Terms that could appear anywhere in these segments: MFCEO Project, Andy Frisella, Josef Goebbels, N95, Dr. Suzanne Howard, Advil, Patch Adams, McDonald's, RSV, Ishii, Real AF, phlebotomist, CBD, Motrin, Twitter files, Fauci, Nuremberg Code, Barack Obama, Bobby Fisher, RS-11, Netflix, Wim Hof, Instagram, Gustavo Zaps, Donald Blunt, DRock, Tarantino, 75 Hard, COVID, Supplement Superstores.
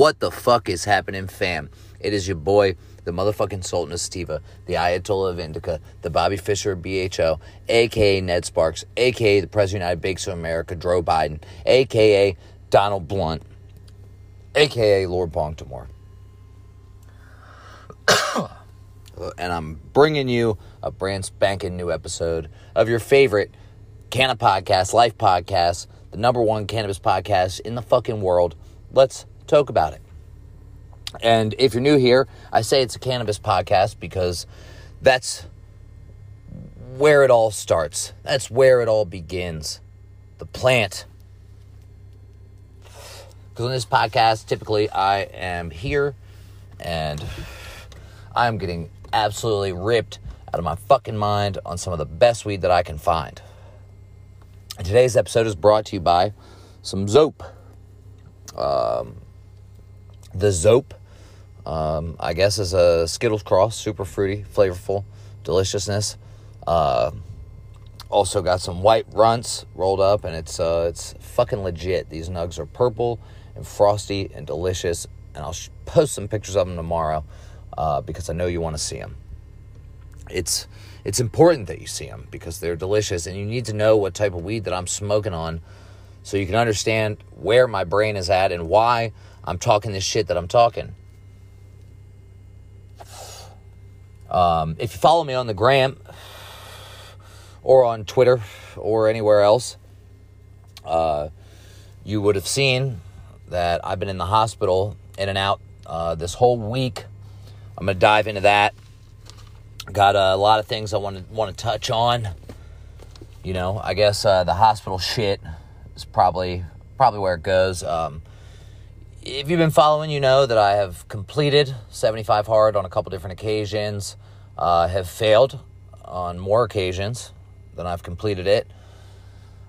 What the fuck is happening, fam? It is your boy, the motherfucking Sultan of Sativa, the Ayatollah of Indica, the Bobby Fisher of BHO, a.k.a. Ned Sparks, a.k.a. the President of the United Bakes of America, Joe Biden, a.k.a. Donald Blunt, a.k.a. Lord Baltimore. And I'm bringing you a brand spanking new episode of your favorite Canna Podcast, Life Podcast, the #1 cannabis podcast in the fucking world. Let's talk about it. And if you're new here, I say it's a cannabis podcast because that's where it all starts. That's where it all begins. The plant. Because on this podcast, typically I am here and I'm getting absolutely ripped out of my fucking mind on some of the best weed that I can find. And today's episode is brought to you by some Zope. The Zope, I guess, is a Skittles cross, super fruity, flavorful, deliciousness. Also got some white runts rolled up, and it's fucking legit. These nugs are purple and frosty and delicious, and I'll post some pictures of them tomorrow because I know you want to see them. It's important that you see them because they're delicious, and you need to know what type of weed that I'm smoking on so you can understand where my brain is at and why I'm talking this shit that I'm talking. If you follow me on the gram or on Twitter or anywhere else, you would have seen that I've been in the hospital, in and out, this whole week. I'm going to dive into that. Got a lot of things I want to touch on. You know, I guess the hospital shit is probably where it goes. If you've been following, you know that I have completed 75 Hard on a couple different occasions, have failed on more occasions than I've completed it.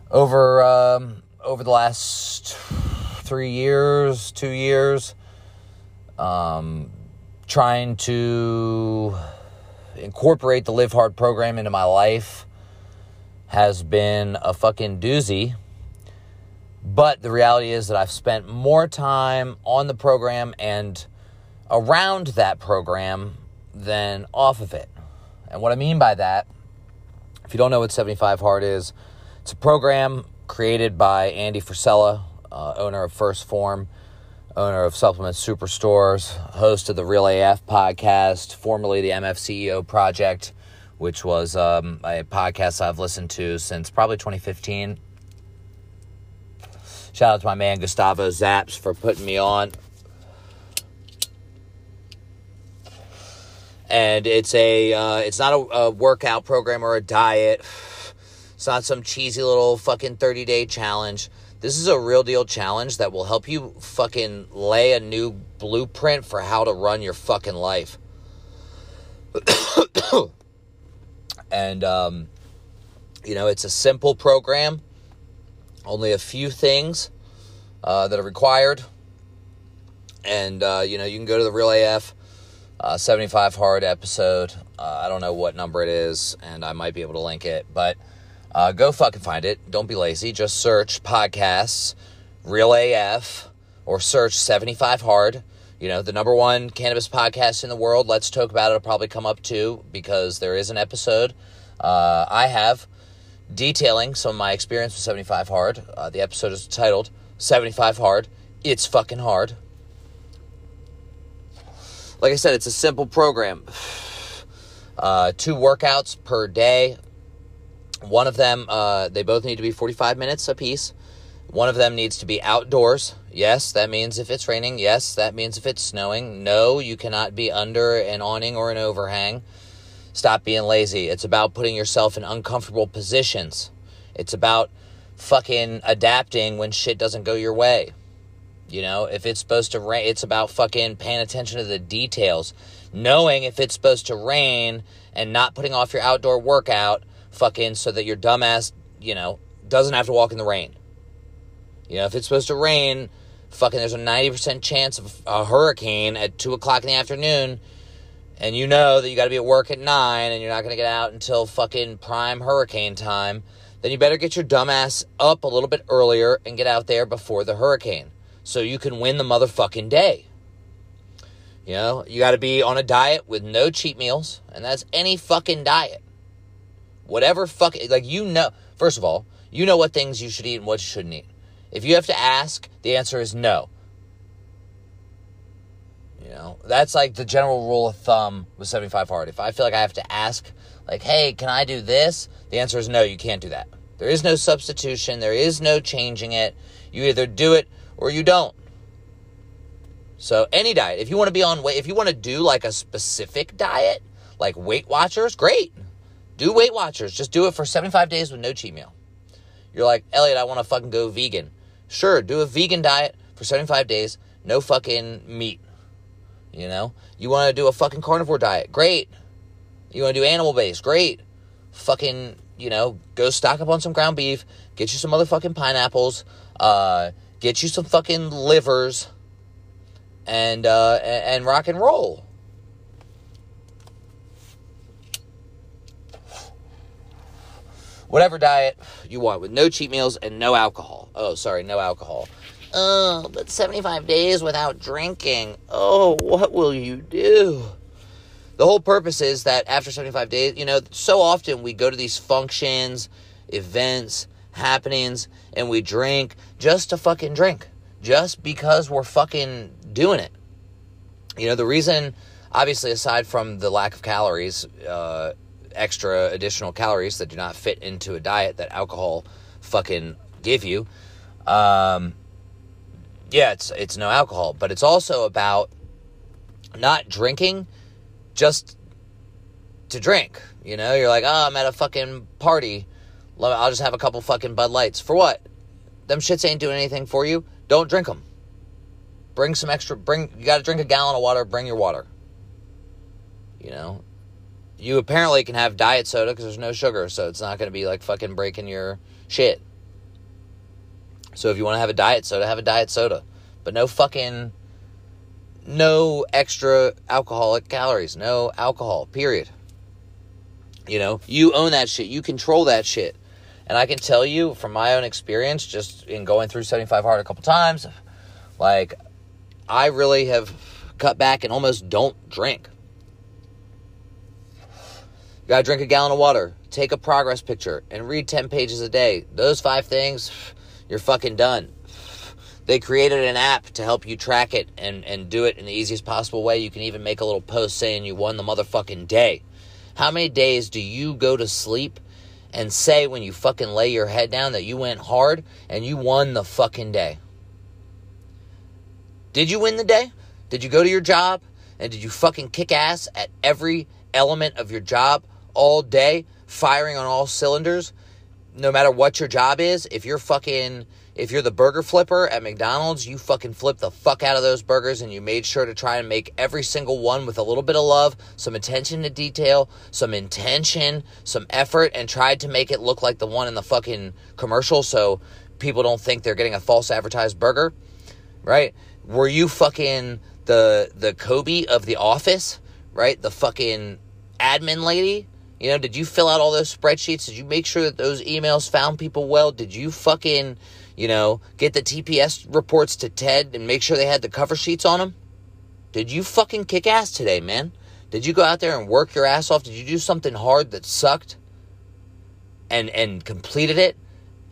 Over the last 3 years, 2 years, trying to incorporate the Live Hard program into my life has been a fucking doozy. But the reality is that I've spent more time on the program and around that program than off of it. And what I mean by that, if you don't know what 75 Hard is, it's a program created by Andy Frisella, owner of First Form, owner of Supplement Superstores, host of the Real AF podcast, formerly the MFCEO Project, which was a podcast I've listened to since probably 2015. Shout out to my man Gustavo Zaps for putting me on. And it's not a workout program or a diet. It's not some cheesy little fucking 30-day challenge. This is a real deal challenge that will help you fucking lay a new blueprint for how to run your fucking life. And, you know, it's a simple program. Only a few things that are required. And, you know, you can go to the Real AF 75 Hard episode. I don't know what number it is, and I might be able to link it. But go fucking find it. Don't be lazy. Just search podcasts, Real AF, or search 75 Hard. You know, the #1 cannabis podcast in the world. Let's Talk About It will probably come up, too, because there is an episode I have detailing some of my experience with 75 Hard. The episode is titled 75 Hard, It's Fucking Hard. Like I said, it's a simple program. 2 workouts per day. One of them, they both need to be 45 minutes apiece. One of them needs to be outdoors. Yes, that means if it's raining. Yes, that means if it's snowing. No, you cannot be under an awning or an overhang. Stop being lazy. It's about putting yourself in uncomfortable positions. It's about fucking adapting when shit doesn't go your way. You know, if it's supposed to rain, it's about fucking paying attention to the details. Knowing if it's supposed to rain and not putting off your outdoor workout fucking so that your dumbass, you know, doesn't have to walk in the rain. You know, if it's supposed to rain, fucking there's a 90% chance of a hurricane at 2 o'clock in the afternoon. And you know that you got to be at work at 9 and you're not going to get out until fucking prime hurricane time, then you better get your dumbass up a little bit earlier and get out there before the hurricane. so you can win the motherfucking day. You know, you got to be on a diet with no cheat meals, and that's any fucking diet. Whatever fucking, like, you know, first of all, you know what things you should eat and what you shouldn't eat. If you have to ask, the answer is no. You know, that's like the general rule of thumb with 75 Hard. If I feel like I have to ask, like, hey, can I do this? The answer is no, you can't do that. There is no substitution. There is no changing it. You either do it or you don't. So any diet, if you want to be on weight, if you want to do like a specific diet, like Weight Watchers, great. Do Weight Watchers. Just do it for 75 days with no cheat meal. You're like, Elliot, I want to fucking go vegan. Sure, do a vegan diet for 75 days, no fucking meat. You know, you want to do a fucking carnivore diet, great. You want to do animal-based, great. Fucking, you know, go stock up on some ground beef, get you some motherfucking pineapples, get you some fucking livers, and rock and roll. Whatever diet you want with no cheat meals and no alcohol. Oh, sorry, no alcohol. Oh, but 75 days without drinking. Oh, what will you do? The whole purpose is that after 75 days, you know, so often we go to these functions, events, happenings, and we drink just to fucking drink. Just because we're fucking doing it. You know, the reason, obviously, aside from the lack of calories, extra additional calories that do not fit into a diet that alcohol fucking give you. Yeah, it's no alcohol, but it's also about not drinking just to drink. You know, you're like, oh, I'm at a fucking party. I'll just have a couple fucking Bud Lights. For what? Them shits ain't doing anything for you. Don't drink them. Bring some extra, you gotta drink a gallon of water, bring your water. You know? You apparently can have diet soda because there's no sugar, so it's not going to be like fucking breaking your shit. So if you want to have a diet soda. But no extra alcoholic calories. No alcohol, period. You know, you own that shit. You control that shit. And I can tell you from my own experience, just in going through 75 Hard a couple times, like, I really have cut back and almost don't drink. You gotta drink a gallon of water, take a progress picture, and read 10 pages a day. Those 5 things, you're fucking done. They created an app to help you track it and do it in the easiest possible way. You can even make a little post saying you won the motherfucking day. How many days do you go to sleep and say when you fucking lay your head down that you went hard and you won the fucking day? Did you win the day? Did you go to your job? And did you fucking kick ass at every element of your job? All day, firing on all cylinders, no matter what your job is. If you're the burger flipper at McDonald's, you fucking flip the fuck out of those burgers, and you made sure to try and make every single one with a little bit of love, some attention to detail, some intention, some effort, and tried to make it look like the one in the fucking commercial so people don't think they're getting a false advertised burger, right? Were you fucking the Kobe of The Office, right? The fucking admin lady? You know, did you fill out all those spreadsheets? Did you make sure that those emails found people well? Did you fucking, you know, get the TPS reports to Ted and make sure they had the cover sheets on them? Did you fucking kick ass today, man? Did you go out there and work your ass off? Did you do something hard that sucked and completed it?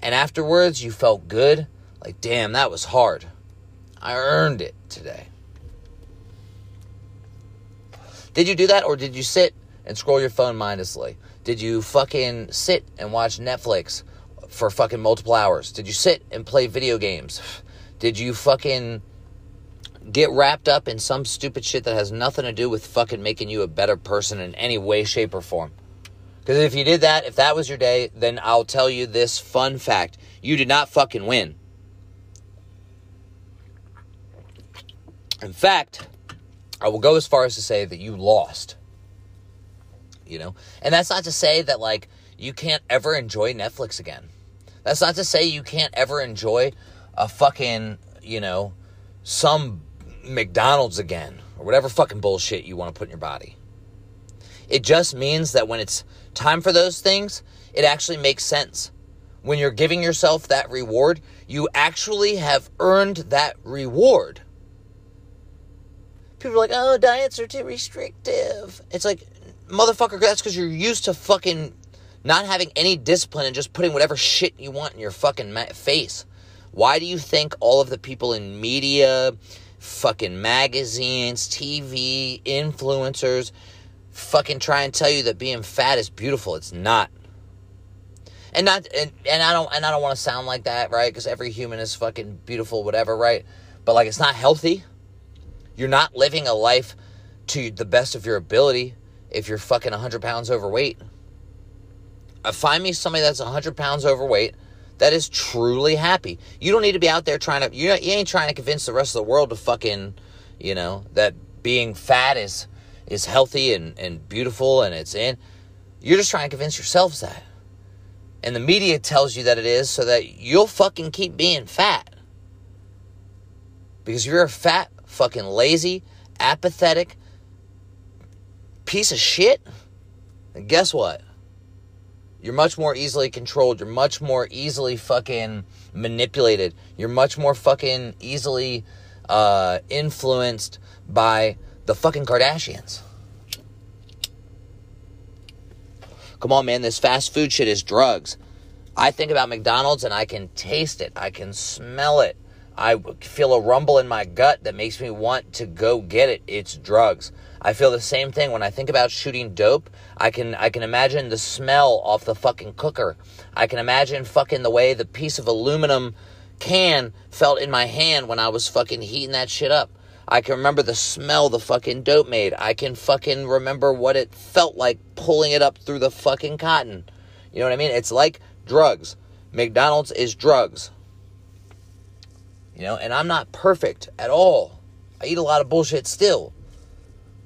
And afterwards, you felt good? Like, damn, that was hard. I earned it today. Did you do that, or did you sit and scroll your phone mindlessly? Did you fucking sit and watch Netflix for fucking multiple hours? Did you sit and play video games? Did you fucking get wrapped up in some stupid shit that has nothing to do with fucking making you a better person in any way, shape, or form? Because if you did that, if that was your day, then I'll tell you this fun fact. You did not fucking win. In fact, I will go as far as to say that you lost. You know, and that's not to say that, like, you can't ever enjoy Netflix again. That's not to say you can't ever enjoy a fucking, you know, some McDonald's again, or whatever fucking bullshit you want to put in your body. It just means that when it's time for those things, it actually makes sense. when you're giving yourself that reward, you actually have earned that reward. People are like, oh, diets are too restrictive. It's like, motherfucker, that's because you're used to fucking not having any discipline and just putting whatever shit you want in your fucking face. Why do you think all of the people in media, fucking magazines, TV, influencers, fucking try and tell you that being fat is beautiful? It's not. And I don't want to sound like that, right? Because every human is fucking beautiful, whatever, right? But like, it's not healthy. You're not living a life to the best of your ability if you're fucking 100 pounds overweight. Find me somebody that's 100 pounds overweight that is truly happy. You don't need to be out there trying to... You ain't trying to convince the rest of the world to fucking, you know, that being fat is healthy and beautiful and it's in... You're just trying to convince yourselves that. And the media tells you that it is so that you'll fucking keep being fat. Because you're a fat, fucking lazy, apathetic piece of shit. And guess what? You're much more easily controlled. You're much more easily fucking manipulated. You're much more fucking easily influenced by the fucking Kardashians. Come on, man. This fast food shit is drugs. I think about McDonald's and I can taste it. I can smell it. I feel a rumble in my gut that makes me want to go get it. It's drugs. I feel the same thing when I think about shooting dope. I can imagine the smell off the fucking cooker. I can imagine fucking the way the piece of aluminum can felt in my hand when I was fucking heating that shit up. I can remember the smell the fucking dope made. I can fucking remember what it felt like pulling it up through the fucking cotton. You know what I mean? It's like drugs. McDonald's is drugs. You know, and I'm not perfect at all. I eat a lot of bullshit still.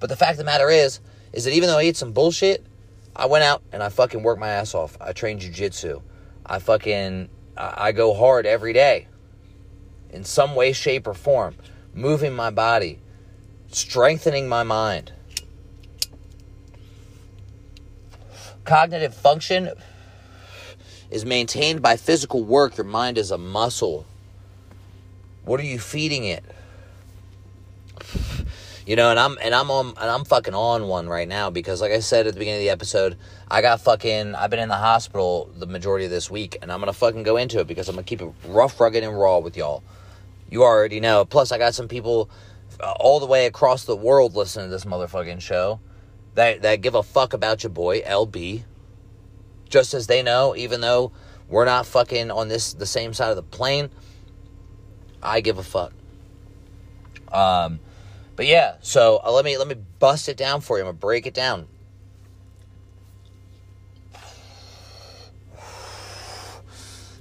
But the fact of the matter is that even though I ate some bullshit, I went out and I fucking worked my ass off. I trained jiu-jitsu. I go hard every day in some way, shape, or form. Moving my body. Strengthening my mind. Cognitive function is maintained by physical work. Your mind is a muscle. What are you feeding it? You know, and I'm fucking on one right now because, like I said at the beginning of the episode, I've been in the hospital the majority of this week, and I'm gonna fucking go into it because I'm gonna keep it rough, rugged, and raw with y'all. You already know. Plus, I got some people all the way across the world listening to this motherfucking show that give a fuck about your boy LB, just as they know, even though we're not fucking on the same side of the plane. I give a fuck. But yeah, so let me bust it down for you. I'm going to break it down.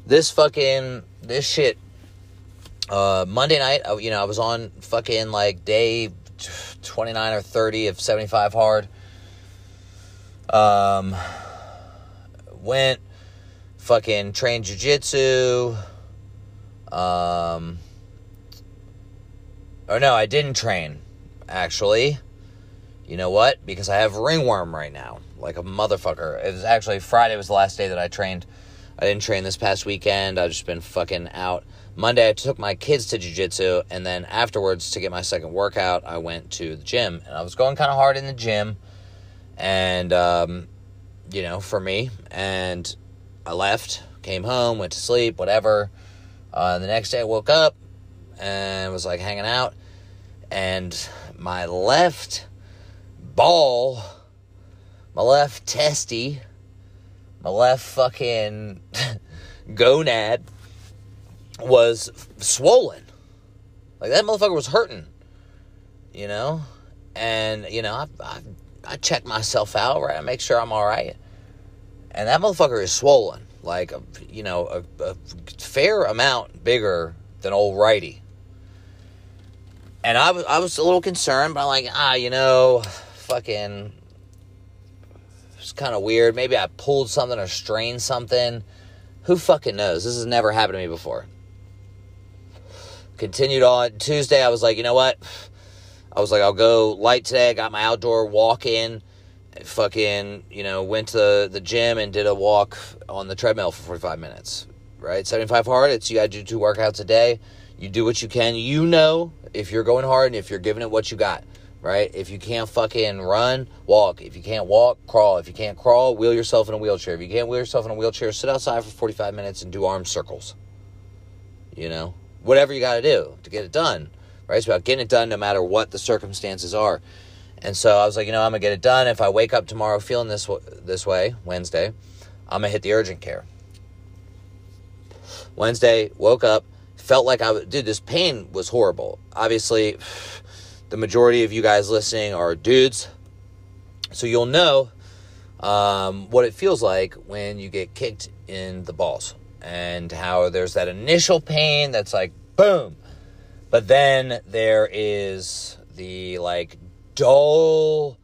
This shit, Monday night, you know, I was on fucking like day 29 or 30 of 75 Hard. Went fucking trained jiu-jitsu. Oh no, I didn't train, actually. You know what? Because I have ringworm right now, like a motherfucker. It was actually Friday was the last day that I trained. I didn't train this past weekend. I've just been fucking out. Monday, I took my kids to jiu-jitsu, and then afterwards, to get my second workout, I went to the gym. And I was going kind of hard in the gym, and, you know, for me. And I left, came home, went to sleep, whatever. The next day, I woke up, and was, like, hanging out, and my left testy, my left fucking gonad was swollen. Like, that motherfucker was hurting, you know? And, you know, I check myself out, right? I make sure I'm all right. And that motherfucker is swollen, like, you know, a fair amount bigger than old Righty. And I was a little concerned, but I'm like, you know, fucking, it's kind of weird. Maybe I pulled something or strained something. Who fucking knows? This has never happened to me before. Continued on. Tuesday, I was like, you know what? I was like, I'll go light today. I got my outdoor walk in. fucking, you know, went to the gym and did a walk on the treadmill for 45 minutes, right? 75 hard, it's you got to do 2 workouts a day. You do what you can. You know if you're going hard and if you're giving it what you got, right? If you can't fucking run, walk. If you can't walk, crawl. If you can't crawl, wheel yourself in a wheelchair. If you can't wheel yourself in a wheelchair, sit outside for 45 minutes and do arm circles. You know? Whatever you got to do to get it done, right? It's about getting it done no matter what the circumstances are. And so I was like, you know, I'm going to get it done. If I wake up tomorrow feeling this way, Wednesday, I'm going to hit the urgent care. Wednesday, woke up, felt like dude, this pain was horrible. Obviously, the majority of you guys listening are dudes. So you'll know what it feels like when you get kicked in the balls. And how there's that initial pain that's like, boom. But then there is the, like, dull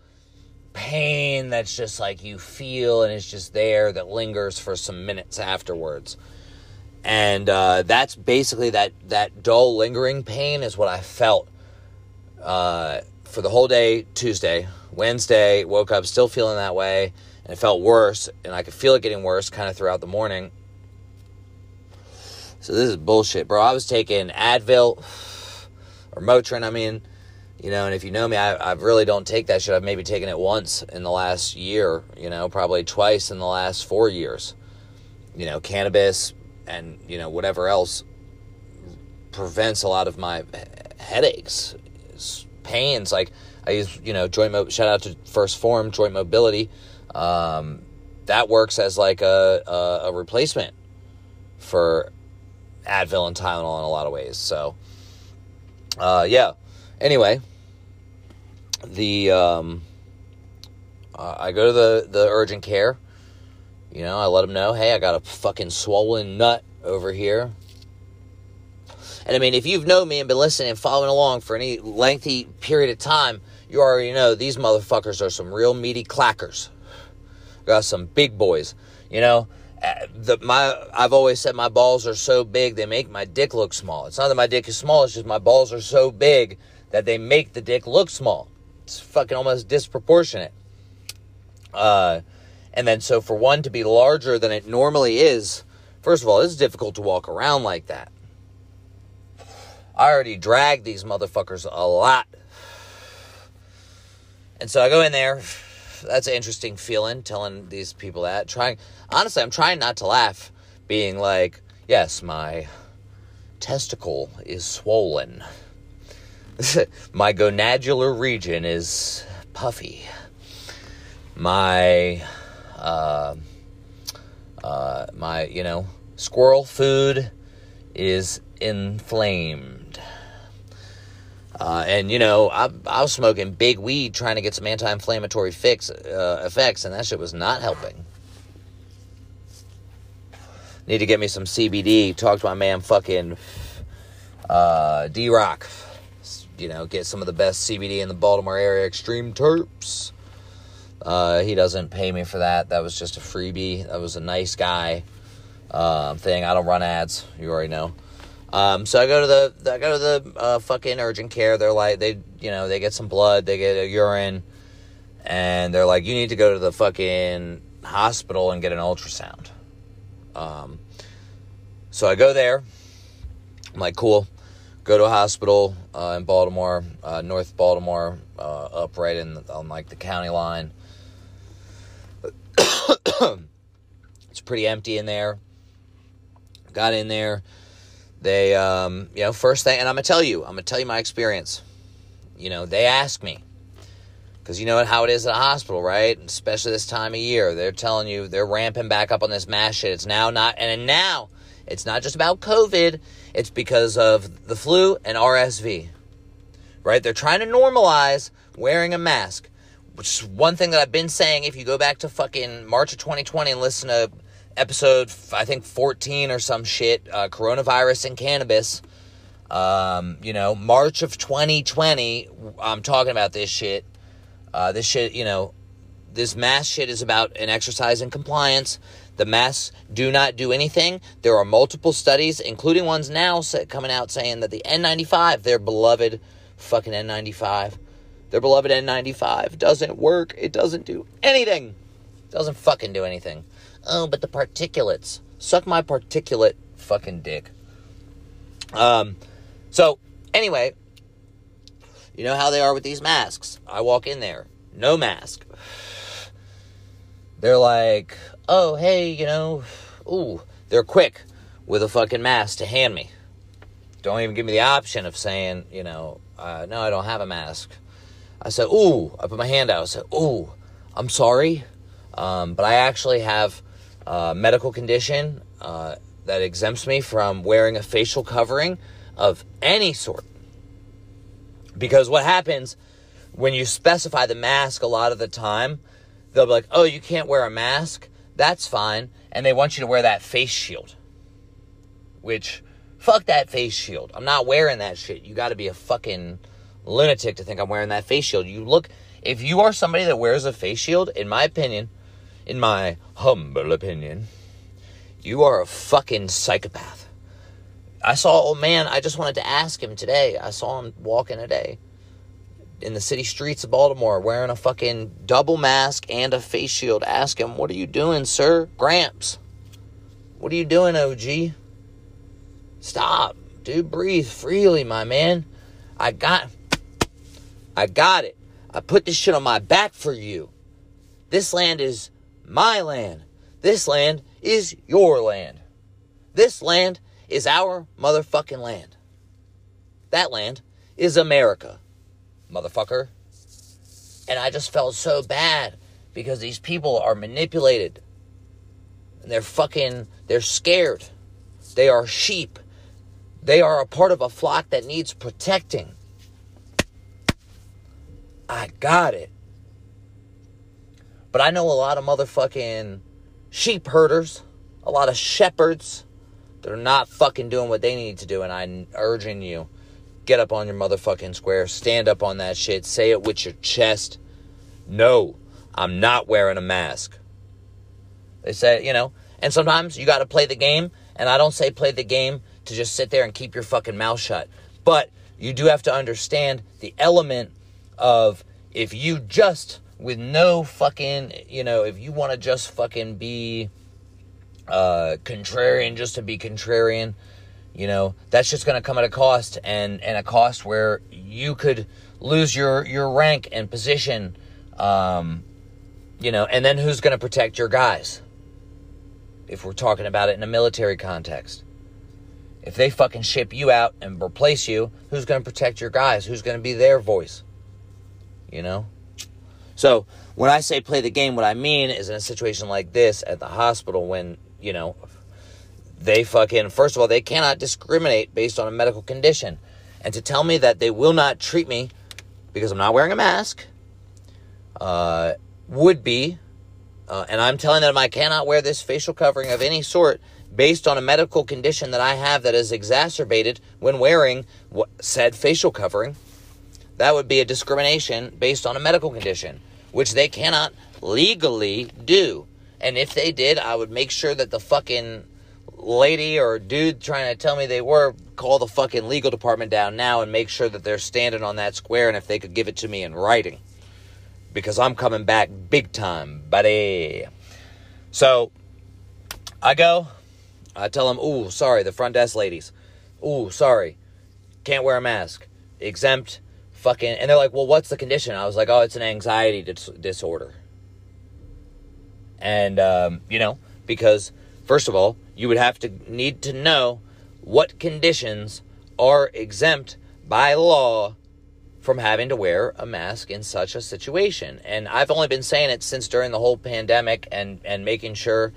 pain that's just like you feel and it's just there that lingers for some minutes afterwards. And that's basically that dull lingering pain is what I felt for the whole day Tuesday. Wednesday, woke up still feeling that way, and it felt worse, and I could feel it getting worse kind of throughout the morning. So this is bullshit, bro. I was taking Advil or Motrin, you know, and if you know me, I really don't take that shit. I've maybe taken it once in the last year, you know, probably twice in the last 4 years. You know, cannabis and, you know, whatever else prevents a lot of my headaches, pains. Like, I use, you know, shout out to First Form, joint mobility. That works as like a replacement for Advil and Tylenol in a lot of ways. So, yeah. Anyway, I go to the urgent care, you know, I let them know, hey, I got a fucking swollen nut over here. And I mean, if you've known me and been listening and following along for any lengthy period of time, you already know these motherfuckers are some real meaty clackers. Got some big boys, you know. I've always said my balls are so big, they make my dick look small. It's not that my dick is small, it's just my balls are so big that they make the dick look small. It's fucking almost disproportionate. And then so for one to be larger than it normally is, first of all, it's difficult to walk around like that. I already dragged these motherfuckers a lot. And so I go in there. That's an interesting feeling, telling these people that. Honestly, I'm trying not to laugh, being like, yes, my testicle is swollen. My gonadular region is puffy. My, you know, squirrel food is inflamed. And, you know, I was smoking big weed trying to get some anti-inflammatory effects, and that shit was not helping. Need to get me some CBD. Talk to my man fucking DRock. You know, get some of the best CBD in the Baltimore area, Extreme Terps. He doesn't pay me for that. That was just a freebie. That was a nice guy thing. I don't run ads. You already know. So I go to the fucking urgent care. They're like, they get some blood, they get a urine, and they're like, you need to go to the fucking hospital and get an ultrasound. So I go there. I'm like, cool. Go to a hospital in Baltimore, North Baltimore, up right on like the county line. It's pretty empty in there. Got in there. They, you know, first thing, and I'm going to tell you my experience. You know, they ask me, because you know how it is at a hospital, right? Especially this time of year, they're telling you, they're ramping back up on this mass shit. Now it's not just about COVID. It's because of the flu and RSV, right? They're trying to normalize wearing a mask, which is one thing that I've been saying. If you go back to fucking March of 2020 and listen to episode, I think 14 or some shit, coronavirus and cannabis, you know, March of 2020, I'm talking about this shit, you know, this mask shit is about an exercise in compliance. The masks do not do anything. There are multiple studies, including ones now coming out saying that the N95, their beloved fucking N95, their beloved N95 doesn't work. It doesn't do anything. It doesn't fucking do anything. Oh, but the particulates. Suck my particulate fucking dick. So, anyway, you know how they are with these masks. I walk in there. No mask. They're like, oh, hey, you know, ooh, they're quick with a fucking mask to hand me. Don't even give me the option of saying, you know, no, I don't have a mask. I said, ooh, I put my hand out. I said, ooh, I'm sorry, but I actually have a medical condition that exempts me from wearing a facial covering of any sort. Because what happens when you specify the mask a lot of the time, they'll be like, oh, you can't wear a mask? That's fine. And they want you to wear that face shield. Which, fuck that face shield. I'm not wearing that shit. You gotta be a fucking lunatic to think I'm wearing that face shield. You look, if you are somebody that wears a face shield, in my opinion, in my humble opinion, you are a fucking psychopath. I saw old man, I just wanted to ask him today. I saw him walking today in the city streets of Baltimore wearing a fucking double mask and a face shield. Ask him, what are you doing, sir? Gramps. What are you doing, OG? Stop. Dude, breathe freely, my man. I got it. I put this shit on my back for you. This land is my land. This land is your land. This land is our motherfucking land. That land is America, motherfucker. And I just felt so bad because these people are manipulated. And they're scared. They are sheep. They are a part of a flock that needs protecting. I got it. But I know a lot of motherfucking sheep herders, a lot of shepherds. They're not fucking doing what they need to do, and I'm urging you, get up on your motherfucking square, stand up on that shit, say it with your chest. No, I'm not wearing a mask. They say, you know, and sometimes you got to play the game, and I don't say play the game to just sit there and keep your fucking mouth shut. But you do have to understand the element of if you just, with no fucking, you know, if you want to just fucking be contrarian just to be contrarian, you know, that's just going to come at a cost, and a cost where you could lose your rank and position, you know, and then who's going to protect your guys? If we're talking about it in a military context. If they fucking ship you out and replace you, who's going to protect your guys? Who's going to be their voice? You know? So, when I say play the game, what I mean is in a situation like this at the hospital when, you know, they fucking, first of all, they cannot discriminate based on a medical condition. And to tell me that they will not treat me because I'm not wearing a mask would be, and I'm telling them I cannot wear this facial covering of any sort based on a medical condition that I have that is exacerbated when wearing said facial covering. That would be a discrimination based on a medical condition, which they cannot legally do. And if they did, I would make sure that the fucking lady or dude trying to tell me they were, call the fucking legal department down now and make sure that they're standing on that square and if they could give it to me in writing. Because I'm coming back big time, buddy. So, I go. I tell them, ooh, sorry, the front desk ladies. Ooh, sorry. Can't wear a mask. Exempt. Fucking, and they're like, well, what's the condition? I was like, oh, it's an anxiety disorder. And, you know, because, first of all, you would have to need to know what conditions are exempt by law from having to wear a mask in such a situation. And I've only been saying it since during the whole pandemic and making sure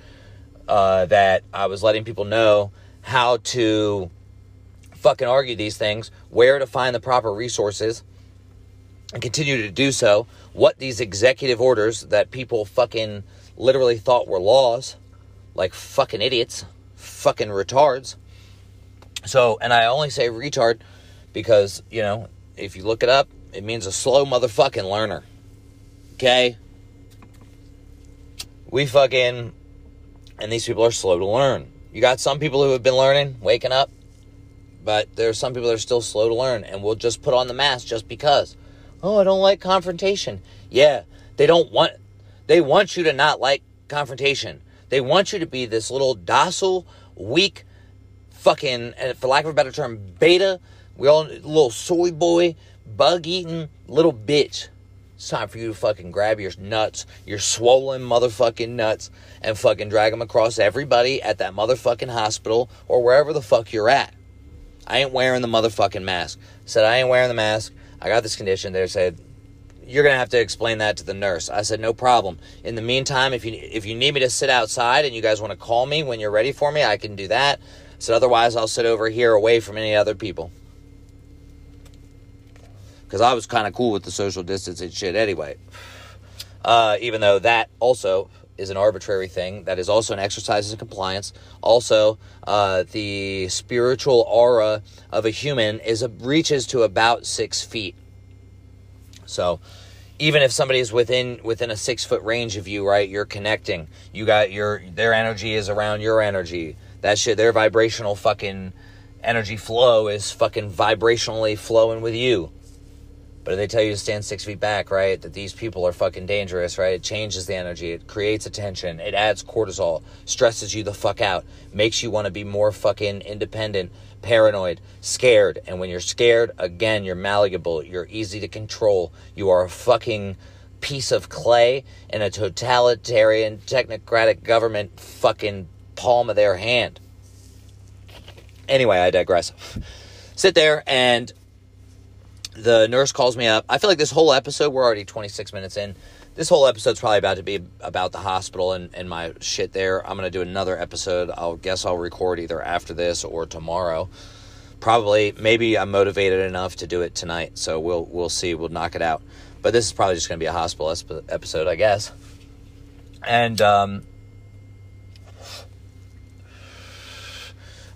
that I was letting people know how to fucking argue these things, where to find the proper resources, and continue to do so, what these executive orders that people fucking literally thought were laws, like fucking idiots, fucking retards. So, and I only say retard because, you know, if you look it up, it means a slow motherfucking learner. Okay? We fucking, and these people are slow to learn. You got some people who have been learning, waking up, but there are some people that are still slow to learn and will just put on the mask just because. Oh, I don't like confrontation. Yeah, they want you to not like confrontation. They want you to be this little docile, weak, fucking, for lack of a better term, beta. We all, little soy boy, bug-eating little bitch. It's time for you to fucking grab your nuts, your swollen motherfucking nuts, and fucking drag them across everybody at that motherfucking hospital or wherever the fuck you're at. I ain't wearing the motherfucking mask. Said, I ain't wearing the mask. I got this condition. They said, you're going to have to explain that to the nurse. I said, no problem. In the meantime, if you need me to sit outside and you guys want to call me when you're ready for me, I can do that. I said, otherwise, I'll sit over here away from any other people. Because I was kind of cool with the social distancing shit anyway. Even though that also is an arbitrary thing. That is also an exercise in compliance. Also, the spiritual aura of a human reaches to about 6 feet. So, even if somebody is within a 6 foot range of you, right, you're connecting. You got their energy is around your energy. That shit, their vibrational fucking energy flow is fucking vibrationally flowing with you. But they tell you to stand 6 feet back, right? That these people are fucking dangerous, right? It changes the energy. It creates attention. It adds cortisol. Stresses you the fuck out. Makes you want to be more fucking independent, paranoid, scared. And when you're scared, again, you're malleable. You're easy to control. You are a fucking piece of clay in a totalitarian, technocratic government fucking palm of their hand. Anyway, I digress. Sit there and... the nurse calls me up. I feel like this whole episode, we're already 26 minutes in. This whole episode's probably about to be about the hospital and my shit there. I'm going to do another episode. I'll guess I'll record either after this or tomorrow. Probably, maybe I'm motivated enough to do it tonight. So we'll see. We'll knock it out. But this is probably just going to be a hospital episode, I guess. And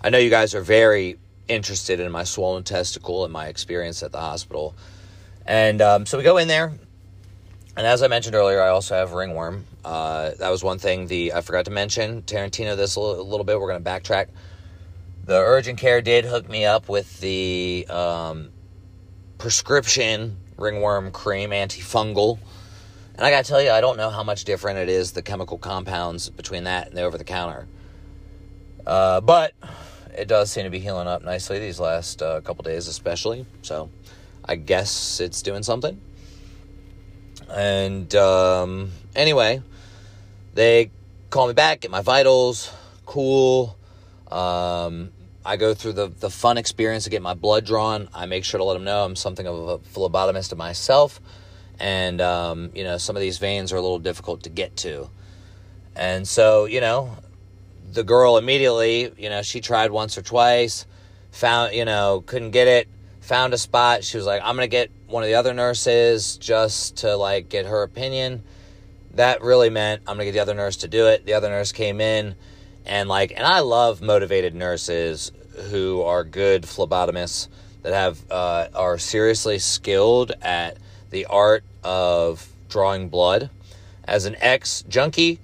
I know you guys are very... interested in my swollen testicle and my experience at the hospital. And so we go in there, and as I mentioned earlier, I also have ringworm. That was one thing I forgot to mention. Tarantino this a little bit. We're going to backtrack. The urgent care did hook me up with the prescription ringworm cream, antifungal. And I got to tell you, I don't know how much different it is, the chemical compounds between that and the over-the-counter. But... it does seem to be healing up nicely these last couple days especially. So I guess it's doing something. And anyway, they call me back, get my vitals. Cool. I go through the fun experience to get my blood drawn. I make sure to let them know I'm something of a phlebotomist of myself. And, you know, some of these veins are a little difficult to get to. And so, you know... the girl immediately, you know, she tried once or twice, found, you know, couldn't get it, found a spot. She was like, I'm going to get one of the other nurses just to, like, get her opinion. That really meant I'm going to get the other nurse to do it. The other nurse came in and, like, and I love motivated nurses who are good phlebotomists that are seriously skilled at the art of drawing blood. As an ex-junkie,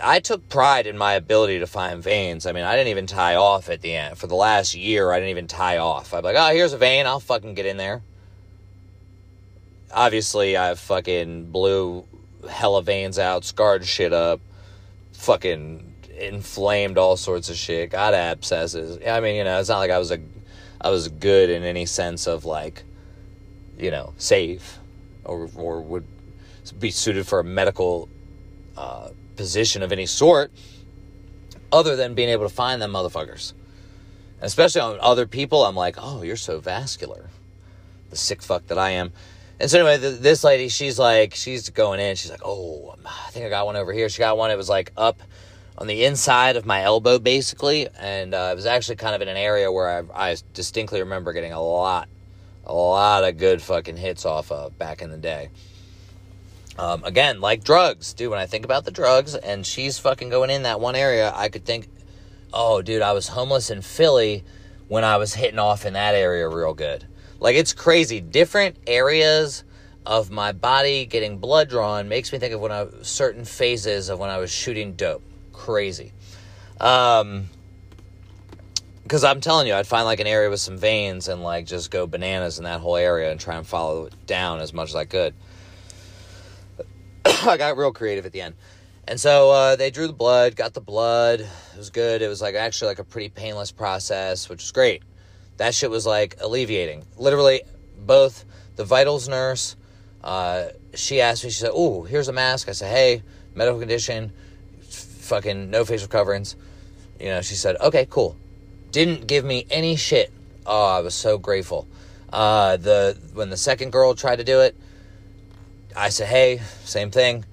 I took pride in my ability to find veins. I mean, I didn't even tie off at the end. For the last year, I didn't even tie off. I'd be like, oh, here's a vein. I'll fucking get in there. Obviously, I fucking blew hella veins out, scarred shit up, fucking inflamed all sorts of shit, got abscesses. I mean, you know, it's not like I was good in any sense of, like, you know, safe or would be suited for a medical position of any sort other than being able to find them motherfuckers. And especially on other people, I'm like, oh, you're so vascular. The sick fuck that I am. And so anyway, this lady, she's like, she's going in. She's like, oh, I think I got one over here. She got one. It was like up on the inside of my elbow, basically. And it was actually kind of in an area where I distinctly remember getting a lot of good fucking hits off of back in the day. Again, like drugs, dude, when I think about the drugs and she's fucking going in that one area, I could think, oh, dude, I was homeless in Philly when I was hitting off in that area real good. Like, it's crazy. Different areas of my body getting blood drawn makes me think of certain phases of when I was shooting dope. Crazy. Because I'm telling you, I'd find, like, an area with some veins and, like, just go bananas in that whole area and try and follow it down as much as I could. I got real creative at the end. And so they drew the blood, got the blood. It was good. It was, like, actually, like, a pretty painless process, which was great. That shit was, like, alleviating. Literally, both the vitals nurse, she asked me, she said, "Ooh, here's a mask." I said, "Hey, medical condition, fucking no facial coverings." You know, she said, "Okay, cool." Didn't give me any shit. Oh, I was so grateful. When the second girl tried to do it, I said, "Hey, same thing."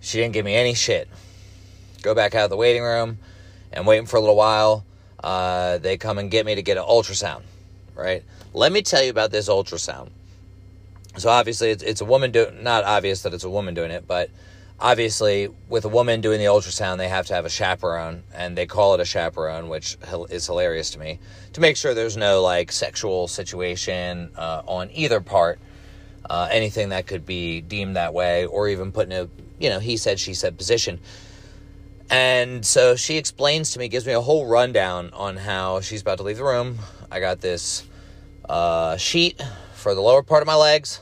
She didn't give me any shit. Go back out of the waiting room and waiting for a little while. They come and get me to get an ultrasound, right? Let me tell you about this ultrasound. So obviously it's a woman doing, not obvious that it's a woman doing it, but obviously, with a woman doing the ultrasound, they have to have a chaperone, and they call it a chaperone, which is hilarious to me, to make sure there's no, like, sexual situation on either part, anything that could be deemed that way, or even put in a, you know, he said, she said position. And so she explains to me, gives me a whole rundown on how she's about to leave the room. I got this sheet for the lower part of my legs.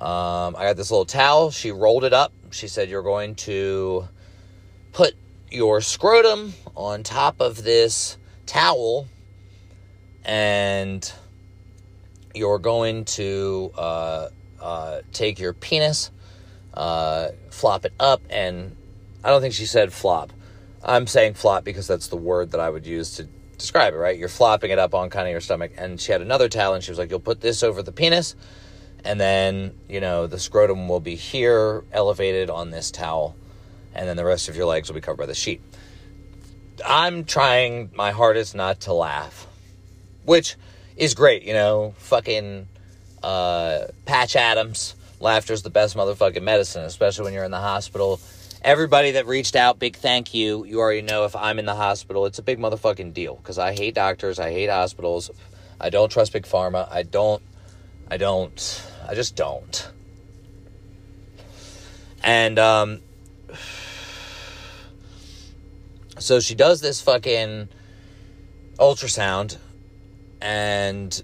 I got this little towel. She rolled it up. She said, "You're going to put your scrotum on top of this towel, and you're going to take your penis, flop it up," and I don't think she said flop. I'm saying flop because that's the word that I would use to describe it, right? You're flopping it up on kind of your stomach, and she had another towel, and she was like, "You'll put this over the penis, and then, you know, the scrotum will be here, elevated on this towel, and then the rest of your legs will be covered by the sheet." I'm trying my hardest not to laugh, which is great, you know, fucking Patch Adams, laughter's the best motherfucking medicine, especially when you're in the hospital. Everybody that reached out, big thank you. You already know if I'm in the hospital, it's a big motherfucking deal, because I hate doctors, I hate hospitals, I don't trust big pharma, I just don't. And, so she does this fucking ultrasound, and,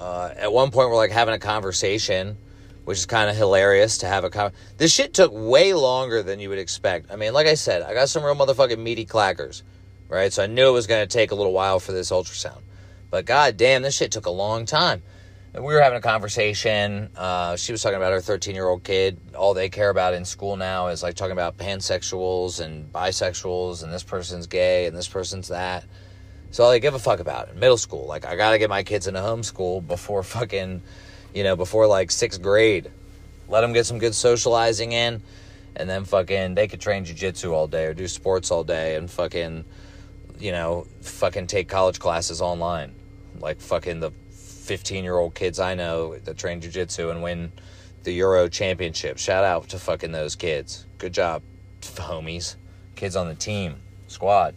at one point we're, like, having a conversation, which is kind of hilarious to have a this shit took way longer than you would expect. I mean, like I said, I got some real motherfucking meaty clackers, right? So I knew it was going to take a little while for this ultrasound, but goddamn, this shit took a long time. And we were having a conversation. She was talking about her 13-year-old kid. All they care about in school now is, like, talking about pansexuals and bisexuals, and this person's gay and this person's that. So all they give a fuck about in middle school. Like, I gotta get my kids into homeschool before fucking, you know, before, like, 6th grade. Let them get some good socializing in, and then fucking they could train jiu-jitsu all day or do sports all day and fucking, you know, fucking take college classes online. Like, fucking the 15-year-old kids I know that train jiu-jitsu and win the Euro championship. Shout out to fucking those kids. Good job, homies. Kids on the team. Squad.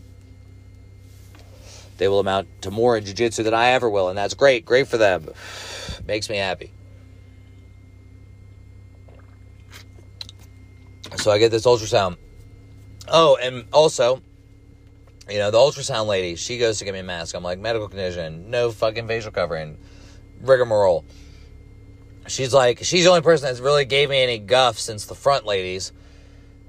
They will amount to more in jiu-jitsu than I ever will, and that's great. Great for them. Makes me happy. So I get this ultrasound. Oh, and also, you know, the ultrasound lady, she goes to give me a mask. I'm like, medical condition, no fucking facial covering, rigmarole. She's like, she's the only person that's really gave me any guff since the front ladies.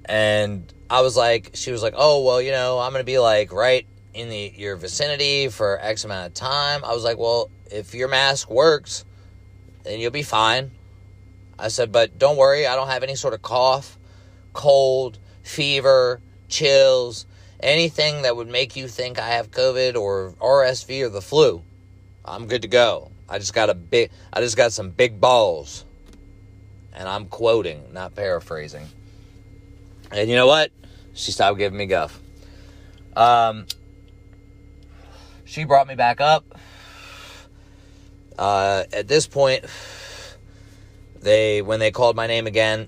And I was like, she was like, "Oh, well, you know, I'm going to be, like, right in your vicinity for X amount of time." I was like, "Well, if your mask works, then you'll be fine." I said, "But don't worry, I don't have any sort of cough, cold, fever, chills, anything that would make you think I have COVID or RSV or the flu. I'm good to go. I just got some big balls." And I'm quoting, not paraphrasing. And you know what? She stopped giving me guff. She brought me back up. At this point, when they called my name again,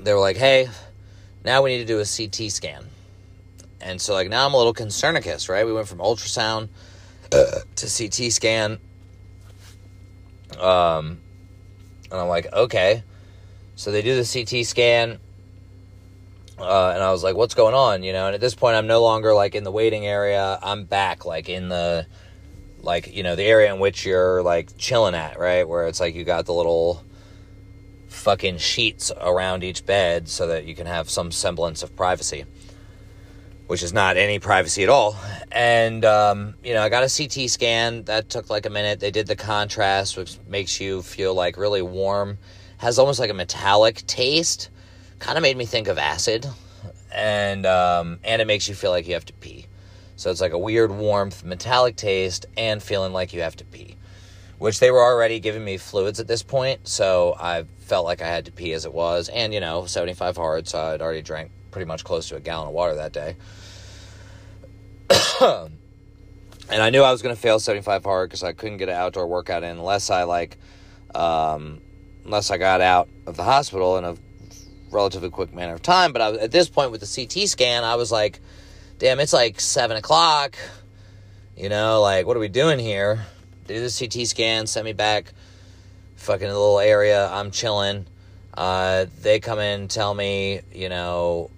they were like, "Hey, now we need to do a CT scan." And so, like, now I'm a little concernicus, right? We went from ultrasound to CT scan. And I'm like, okay. So they do the CT scan. And I was like, what's going on? You know, and at this point I'm no longer like in the waiting area. I'm back like in the, like, you know, the area in which you're like chilling at, right? Where it's like, you got the little fucking sheets around each bed so that you can have some semblance of privacy, which is not any privacy at all. And, you know, I got a CT scan that took like a minute. They did the contrast, which makes you feel like really warm, has almost like a metallic taste. Kind of made me think of acid, and it makes you feel like you have to pee. So it's like a weird warmth, metallic taste, and feeling like you have to pee, which they were already giving me fluids at this point, so I felt like I had to pee as it was. And, you know, 75 hard, so I'd already drank pretty much close to a gallon of water that day. And I knew I was going to fail 75 hard because I couldn't get an outdoor workout in unless I, like, unless I got out of the hospital in a relatively quick manner of time. But I was, at this point with the CT scan, I was like, damn, it's like 7 o'clock, you know, like, what are we doing here? Do the CT scan, send me back fucking a little area, I'm chilling. They come in, tell me, you know,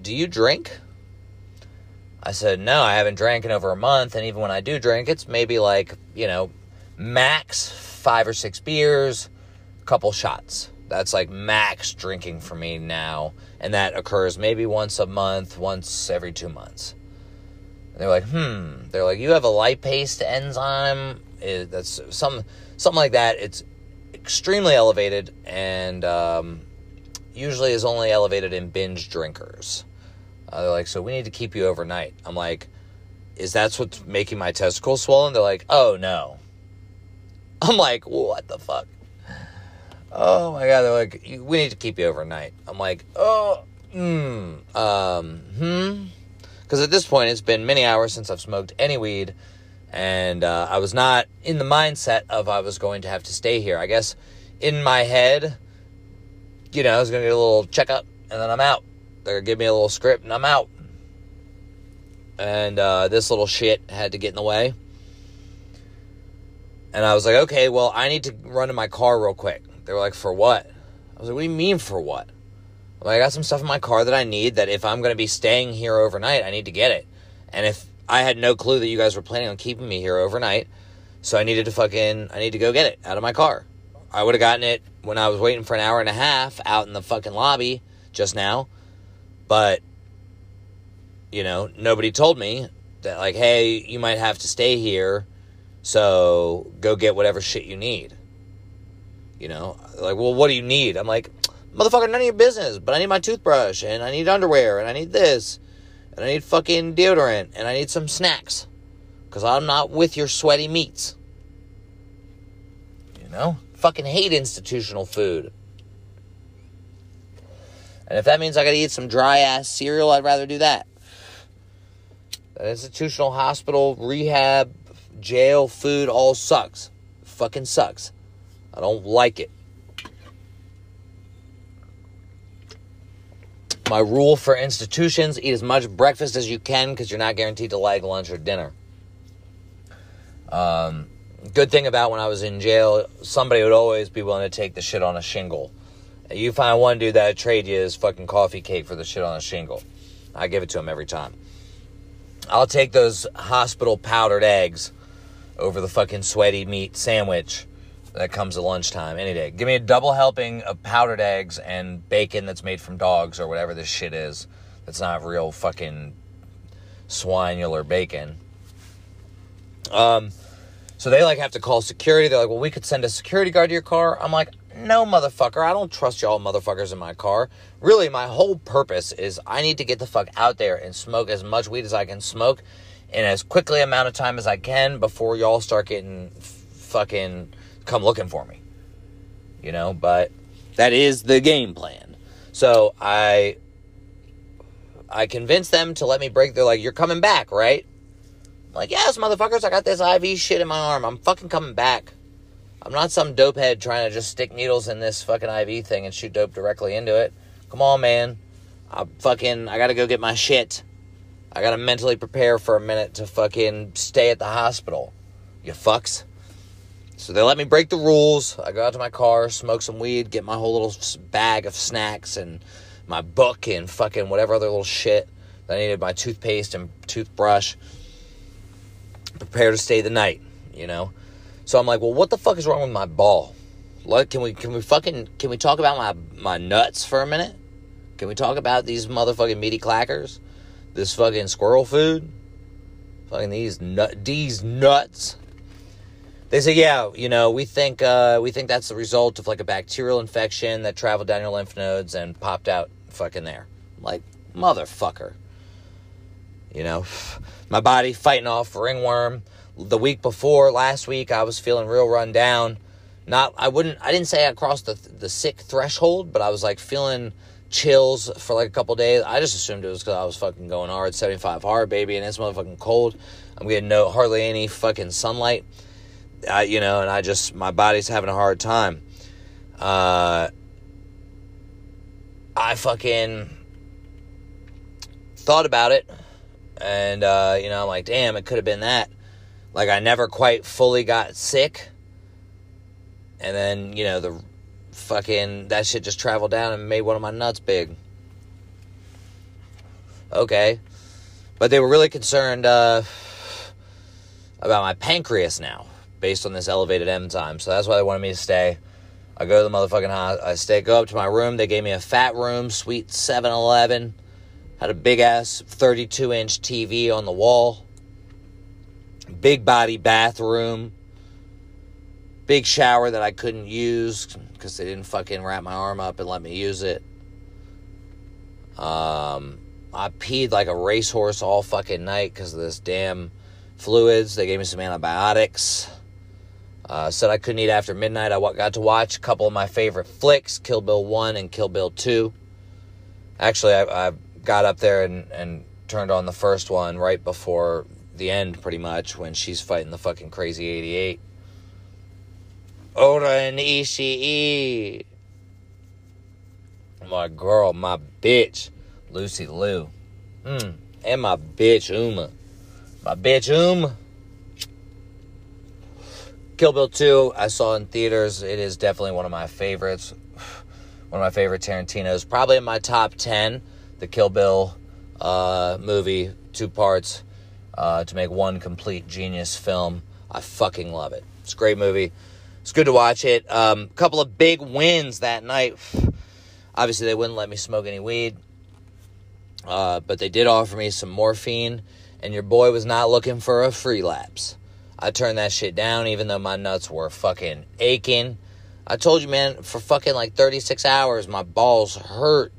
do you drink? I said, no, I haven't drank in over a month, and even when I do drink, it's maybe like, you know, max 5 or 6 beers, couple shots. That's like max drinking for me now, and that occurs maybe once a month, once every 2 months. And they're like, they're like, you have a lipase enzyme, that's something like that. It's extremely elevated, and usually is only elevated in binge drinkers. They're like, so we need to keep you overnight. I'm like, is that what's making my testicles swollen? They're like, oh no. I'm like, what the fuck? Oh my God, they're like, we need to keep you overnight. I'm like, because at this point it's been many hours since I've smoked any weed, and I was not in the mindset of I was going to have to stay here. I guess in my head, you know, I was going to get a little checkup, and then I'm out. They're going to give me a little script, and I'm out. And this little shit had to get in the way. And I was like, okay, well, I need to run to my car real quick. They were like, for what? I was like, what do you mean for what? I'm like, I got some stuff in my car that I need that if I'm going to be staying here overnight, I need to get it. And if I had no clue that you guys were planning on keeping me here overnight, so I need to go get it out of my car. I would have gotten it when I was waiting for an hour and a half out in the fucking lobby just now. But, you know, nobody told me that, like, hey, you might have to stay here, so go get whatever shit you need. You know, like, well, what do you need? I'm like, motherfucker, none of your business, but I need my toothbrush, and I need underwear, and I need this, and I need fucking deodorant, and I need some snacks, because I'm not with your sweaty meats. You know? Fucking hate institutional food. And if that means I gotta eat some dry-ass cereal, I'd rather do that. That institutional hospital, rehab, jail food all sucks. Fucking sucks. I don't like it. My rule for institutions, eat as much breakfast as you can because you're not guaranteed to like lunch or dinner. Good thing about when I was in jail, somebody would always be willing to take the shit on a shingle. You find one dude that'll trade you his fucking coffee cake for the shit on a shingle. I give it to him every time. I'll take those hospital powdered eggs over the fucking sweaty meat sandwich that comes at lunchtime any day. Give me a double helping of powdered eggs and bacon that's made from dogs or whatever this shit is. That's not real fucking swinular bacon. So they, like, have to call security. They're like, well, we could send a security guard to your car. I'm like, no, motherfucker. I don't trust y'all motherfuckers in my car. Really, my whole purpose is I need to get the fuck out there and smoke as much weed as I can smoke in as quickly amount of time as I can before y'all start getting fucking... come looking for me, you know, but that is the game plan. So I convinced them to let me break. They're like, you're coming back, right? I'm like, yes, motherfuckers, I got this IV shit in my arm. I'm fucking coming back. I'm not some dopehead trying to just stick needles in this fucking IV thing and shoot dope directly into it. Come on, man. I gotta go get my shit. I gotta mentally prepare for a minute to fucking stay at the hospital. You fucks. So they let me break the rules. I go out to my car, smoke some weed, get my whole little bag of snacks and my book and fucking whatever other little shit that I needed, my toothpaste and toothbrush, prepare to stay the night, you know? So I'm like, well, what the fuck is wrong with my ball? Like, can we talk about my nuts for a minute? Can we talk about these motherfucking meaty clackers? This fucking squirrel food? Fucking these nuts? They say, yeah, you know, we think that's the result of like a bacterial infection that traveled down your lymph nodes and popped out fucking there. I'm like, motherfucker. You know, my body fighting off ringworm. The week before, last week, I was feeling real run down. I didn't say I crossed the sick threshold, but I was like feeling chills for like a couple days. I just assumed it was because I was fucking going hard, 75 hard, baby, and it's motherfucking cold. I'm getting hardly any fucking sunlight, you know, and my body's having a hard time. I fucking thought about it, and, you know, I'm like, damn, it could have been that. Like, I never quite fully got sick. And then, you know, the fucking, that shit just traveled down and made one of my nuts big. Okay. But they were really concerned about my pancreas now, based on this elevated enzyme. So that's why they wanted me to stay. I go to the motherfucking house. I stay, go up to my room. They gave me a fat room, suite 711. Had a big-ass 32-inch TV on the wall. Big-body bathroom. Big shower that I couldn't use because they didn't fucking wrap my arm up and let me use it. I peed like a racehorse all fucking night because of this damn fluids. They gave me some antibiotics. Said I couldn't eat after midnight. I got to watch a couple of my favorite flicks, Kill Bill 1 and Kill Bill 2. Actually, I got up there and turned on the first one right before the end, pretty much, when she's fighting the fucking crazy 88. Ora and Ishii. My girl, my bitch, Lucy Liu. And my bitch, Uma. My bitch, Uma. Kill Bill 2, I saw in theaters. It is definitely one of my favorites. One of my favorite Tarantinos. Probably in my top 10. The Kill Bill movie, two parts, to make one complete genius film. I fucking love it. It's a great movie. It's good to watch it. Couple of big wins that night. Obviously, they wouldn't let me smoke any weed. But they did offer me some morphine. And your boy was not looking for a free lapse. I turned that shit down, even though my nuts were fucking aching. I told you, man, for fucking like 36 hours, my balls hurt.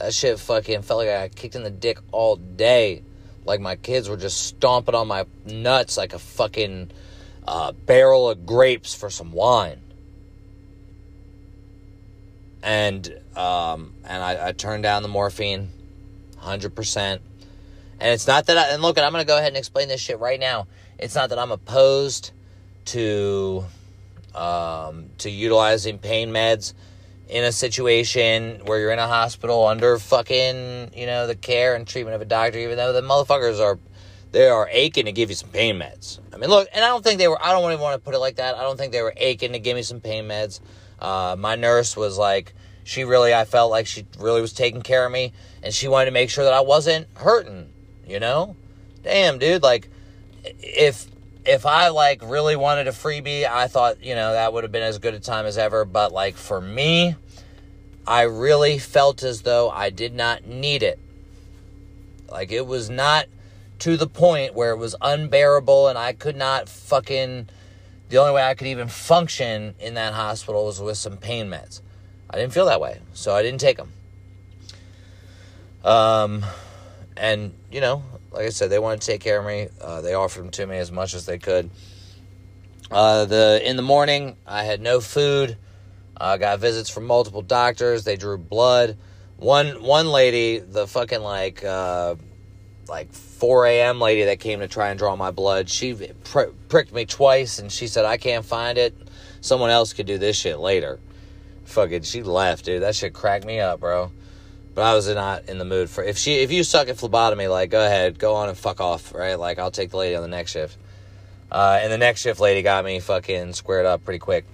That shit fucking felt like I got kicked in the dick all day. Like my kids were just stomping on my nuts like a fucking... barrel of grapes for some wine. And I turned down the morphine 100%. And it's not that and look, I'm going to go ahead and explain this shit right now. It's not that I'm opposed to utilizing pain meds in a situation where you're in a hospital under fucking, you know, the care and treatment of a doctor, even though the motherfuckers are aching to give you some pain meds. I mean, look, and I don't think they were... I don't even want to put it like that. I don't think they were aching to give me some pain meds. My nurse was like... I felt like she really was taking care of me. And she wanted to make sure that I wasn't hurting, you know? Damn, dude. Like, if I, like, really wanted a freebie, I thought, you know, that would have been as good a time as ever. But, like, for me, I really felt as though I did not need it. Like, it was not... to the point where it was unbearable and I could not fucking... The only way I could even function in that hospital was with some pain meds. I didn't feel that way, so I didn't take them. And, you know, like I said, they wanted to take care of me. They offered them to me as much as they could. In the morning, I had no food. I got visits from multiple doctors. They drew blood. One lady, the fucking, like 4 a.m. lady that came to try and draw my blood, she pricked me twice, and she said, I can't find it. Someone else could do this shit later. Fucking, she left, dude. That shit cracked me up, bro. But I was not in the mood for... If you suck at phlebotomy, like, go ahead. Go on and fuck off, right? Like, I'll take the lady on the next shift. And the next shift lady got me fucking squared up pretty quick.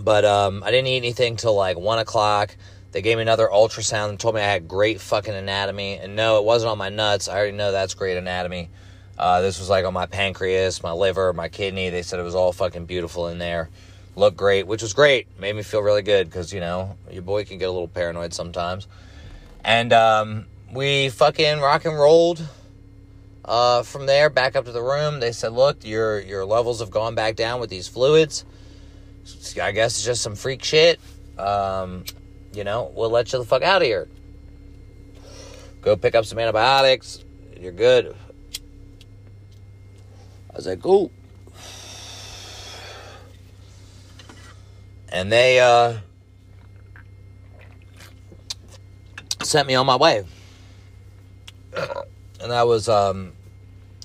But I didn't eat anything till like 1 o'clock. They gave me another ultrasound and told me I had great fucking anatomy. And no, it wasn't on my nuts. I already know that's great anatomy. This was like on my pancreas, my liver, my kidney. They said it was all fucking beautiful in there. Looked great, which was great. Made me feel really good because, you know, your boy can get a little paranoid sometimes. And we fucking rock and rolled from there back up to the room. They said, look, your levels have gone back down with these fluids. I guess it's just some freak shit. You know, we'll let you the fuck out of here. Go pick up some antibiotics. You're good. I was like, ooh. And they sent me on my way. And that was, yeah,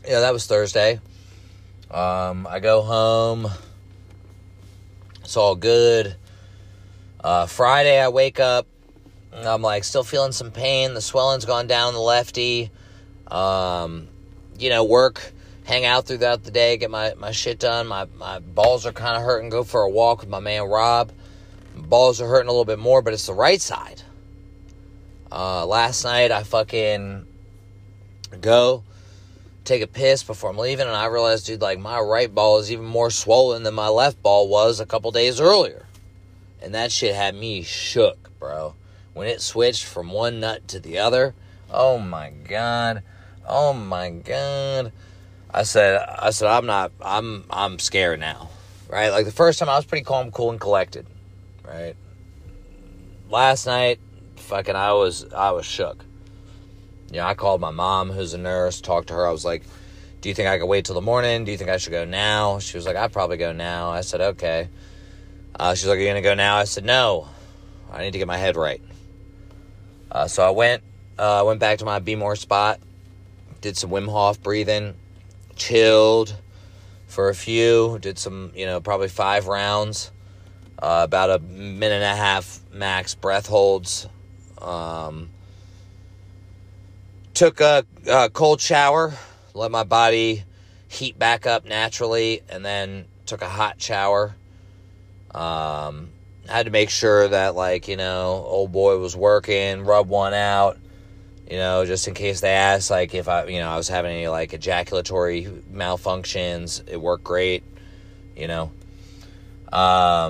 that was Thursday. I go home. It's all good. Friday, I wake up, and I'm, like, still feeling some pain. The swelling's gone down the lefty. You know, work, hang out throughout the day, get my shit done. My balls are kind of hurting. Go for a walk with my man, Rob. Balls are hurting a little bit more, but it's the right side. Last night, I fucking go take a piss before I'm leaving, and I realized, dude, like, my right ball is even more swollen than my left ball was a couple days earlier. And that shit had me shook, bro. When it switched from one nut to the other, oh my God. Oh my God. I said, I'm scared now. Right? Like the first time I was pretty calm, cool, and collected. Right? Last night, fucking I was shook. You know, I called my mom, who's a nurse, talked to her. I was like, do you think I could wait till the morning? Do you think I should go now? She was like, I'd probably go now. I said, okay. She's like, are you going to go now? I said, no, I need to get my head right. So I went back to my Be More spot, did some Wim Hof breathing, chilled for a few, did some, you know, probably 5 rounds, about a minute and a half max breath holds. Took a cold shower, let my body heat back up naturally, and then took a hot shower. I had to make sure that, like, you know, old boy was working, rub one out, you know, just in case they asked, like, if I, you know, I was having any, like, ejaculatory malfunctions. It worked great, you know. But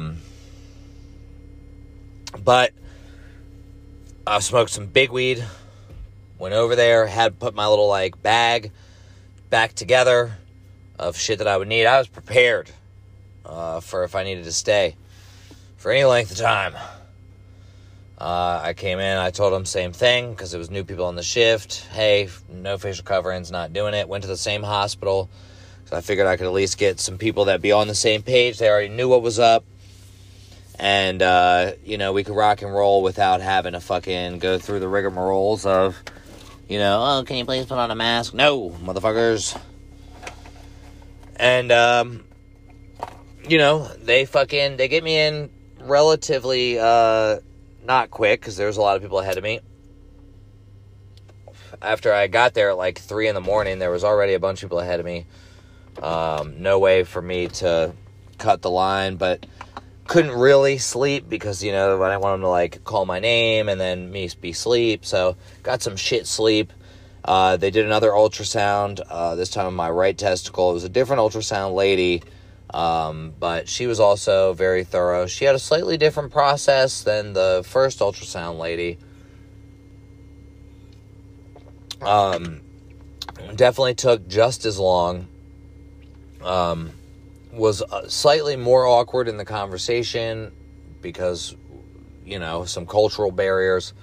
I smoked some big weed, went over there, had put my little, like, bag back together of shit that I would need. I was prepared. For if I needed to stay for any length of time. I came in, I told them same thing, because it was new people on the shift. Hey, no facial coverings, not doing it. Went to the same hospital, so I figured I could at least get some people that be on the same page. They already knew what was up. And, you know, we could rock and roll without having to fucking go through the rigmaroles of, you know, oh, can you please put on a mask? No, motherfuckers. And, you know, they get me in relatively, not quick, because there was a lot of people ahead of me. After I got there at, like, 3 in the morning, there was already a bunch of people ahead of me. No way for me to cut the line, but couldn't really sleep, because, you know, I didn't want them to, like, call my name and then me be sleep, so got some shit sleep. They did another ultrasound, this time on my right testicle. It was a different ultrasound lady. But she was also very thorough. She had a slightly different process than the first ultrasound lady. Definitely took just as long. Was slightly more awkward in the conversation because, you know, some cultural barriers.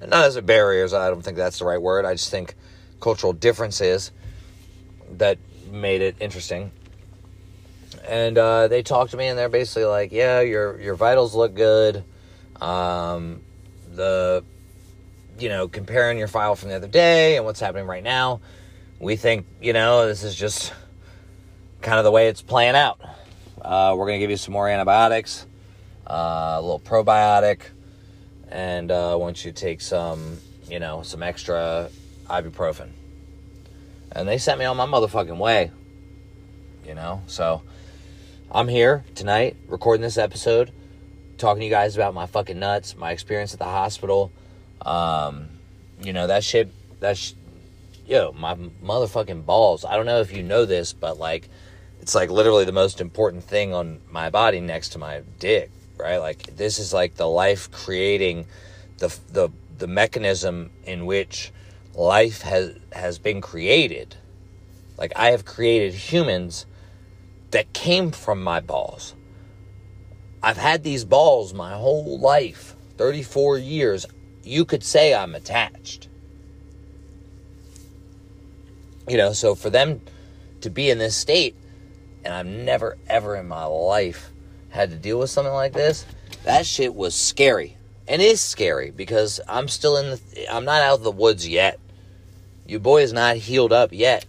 And not as barriers, I don't think that's the right word. I just think cultural differences that made it interesting. And, they talked to me, and they're basically like, yeah, your vitals look good. You know, comparing your file from the other day and what's happening right now, we think, you know, this is just kind of the way it's playing out. We're going to give you some more antibiotics, a little probiotic, and, want you to take some, you know, some extra ibuprofen. And they sent me on my motherfucking way. you know? So I'm here tonight recording this episode, talking to you guys about my fucking nuts, my experience at the hospital. You know, that shit, yo, my motherfucking balls. I don't know if you know this, but like, it's like literally the most important thing on my body next to my dick, right? Like, this is like the life creating, the mechanism in which life has been created. Like, I have created humans that came from my balls. I've had these balls my whole life, 34 years. You could say I'm attached. You know, so for them to be in this state, and I've never, ever in my life had to deal with something like this, that shit was scary. And is scary, because I'm still in the... I'm not out of the woods yet. Your boy is not healed up yet.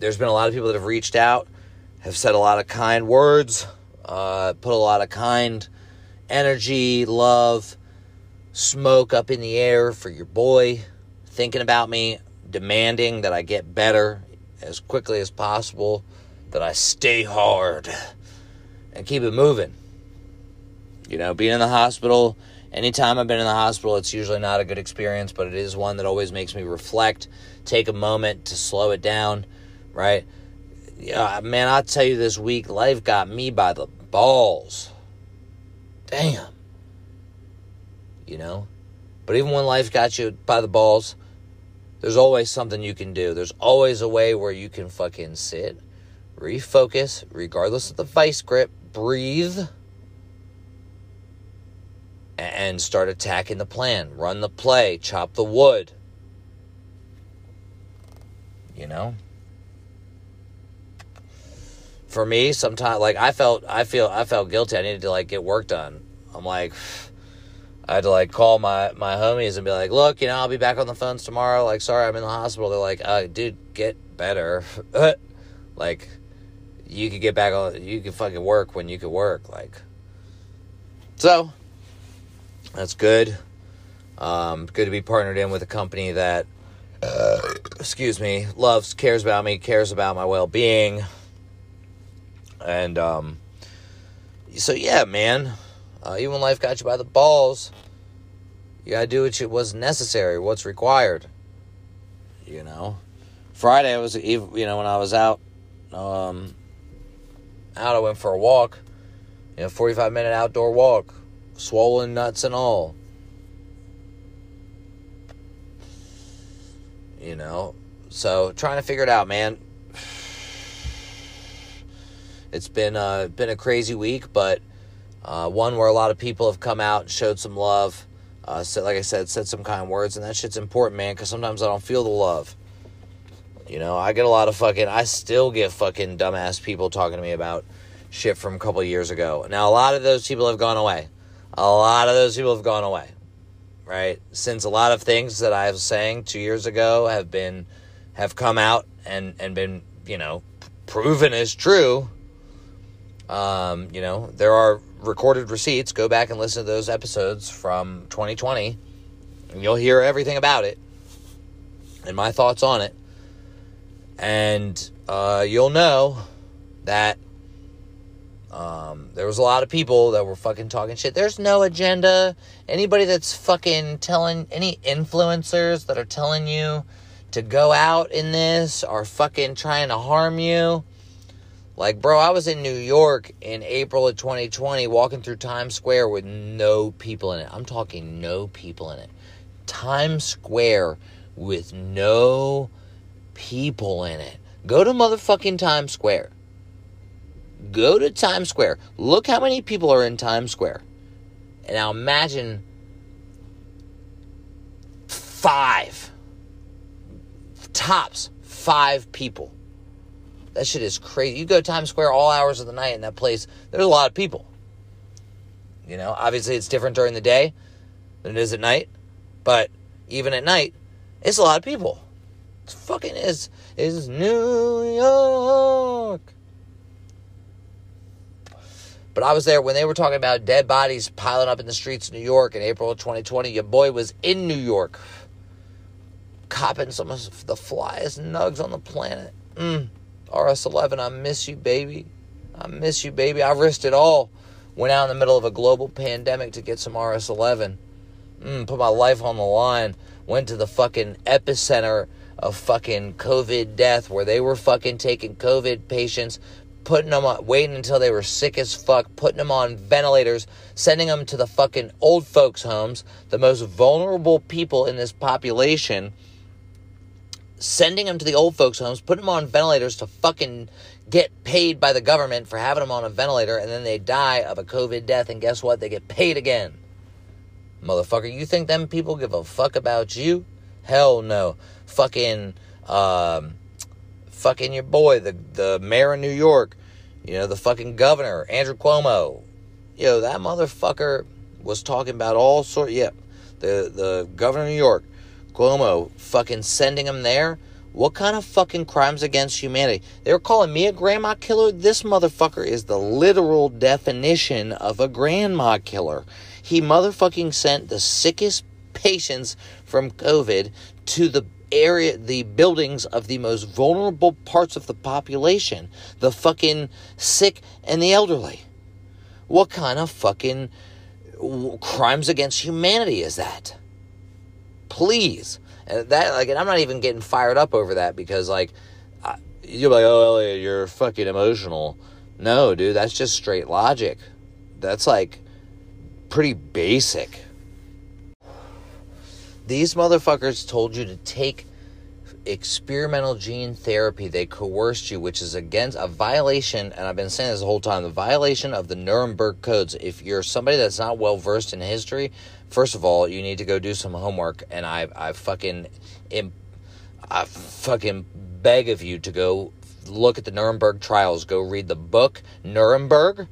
There's been a lot of people that have reached out, have said a lot of kind words, put a lot of kind energy, love, smoke up in the air for your boy, thinking about me, demanding that I get better as quickly as possible, that I stay hard and keep it moving. You know, being in the hospital, anytime I've been in the hospital, it's usually not a good experience, but it is one that always makes me reflect, take a moment to slow it down, right? Yeah, man, I'll tell you this week, life got me by the balls. Damn. You know? But even when life got you by the balls, there's always something you can do. There's always a way where you can fucking sit, refocus, regardless of the vice grip, breathe, and start attacking the plan. Run the play, chop the wood. You know? For me, sometimes, like, I felt guilty. I needed to, like, get work done. I'm like, I had to, like, call my homies and be like, look, you know, I'll be back on the phones tomorrow. Like, sorry, I'm in the hospital. They're like, dude, get better. Like, you could get back on, you could fucking work when you could work. Like, so, that's good. Good to be partnered in with a company that, loves, cares about me, cares about my well-being. And, so yeah, man, even when life got you by the balls, you gotta do what's necessary, what's required, you know. Friday, when I was out, I went for a walk, 45-minute outdoor walk, swollen nuts and all, you know, so trying to figure it out, man. It's been a crazy week, but one where a lot of people have come out and showed some love, said, like I said some kind words, and that shit's important, man, because sometimes I don't feel the love. You know, I still get fucking dumbass people talking to me about shit from a couple years ago. Now, a lot of those people have gone away. Right? Since a lot of things that I was saying 2 years ago have come out and been, you know, proven as true. You know, there are recorded receipts. Go back and listen to those episodes from 2020, and you'll hear everything about it and my thoughts on it. And you'll know that there was a lot of people that were fucking talking shit. There's no agenda. Anybody that's fucking telling, any influencers that are telling you to go out in this are fucking trying to harm you. Like, bro, I was in New York in April of 2020 walking through Times Square with no people in it. I'm talking no people in it. Times Square with no people in it. Go to motherfucking Times Square. Go to Times Square. Look how many people are in Times Square. And now imagine 5 people. That shit is crazy. You go to Times Square all hours of the night in that place, there's a lot of people. You know, obviously it's different during the day than it is at night. But even at night, it's a lot of people. It fucking is. It's New York. But I was there when they were talking about dead bodies piling up in the streets of New York in April of 2020. Your boy was in New York, copping some of the flyest nugs on the planet. RS-11, I miss you, baby. I miss you, baby. I risked it all. Went out in the middle of a global pandemic to get some RS-11. Put my life on the line. Went to the fucking epicenter of fucking COVID death where they were fucking taking COVID patients, putting them on, waiting until they were sick as fuck, putting them on ventilators, sending them to the fucking old folks' homes, the most vulnerable people in this population, sending them to the old folks' homes, putting them on ventilators to fucking get paid by the government for having them on a ventilator, and then they die of a COVID death, and guess what? They get paid again. Motherfucker, you think them people give a fuck about you? Hell no. Fucking your boy, the mayor of New York, you know, the fucking governor, Andrew Cuomo. You know, that motherfucker was talking about all sorts. Yeah, the governor of New York, Cuomo, fucking sending him there. What kind of fucking crimes against humanity? They were calling me a grandma killer. This motherfucker is the literal definition of a grandma killer. He motherfucking sent the sickest patients from COVID to the buildings of the most vulnerable parts of the population, the fucking sick and the elderly. What kind of fucking crimes against humanity is that? Please. And that, like, and I'm not even getting fired up over that because, like, you're like, oh, Elliot, you're fucking emotional. No, dude, that's just straight logic. That's, like, pretty basic. These motherfuckers told you to take experimental gene therapy. They coerced you, which is against a violation, and I've been saying this the whole time, the violation of the Nuremberg Codes. If you're somebody that's not well-versed in history, first of all, you need to go do some homework, and I fucking beg of you to go look at the Nuremberg trials. Go read the book, Nuremberg.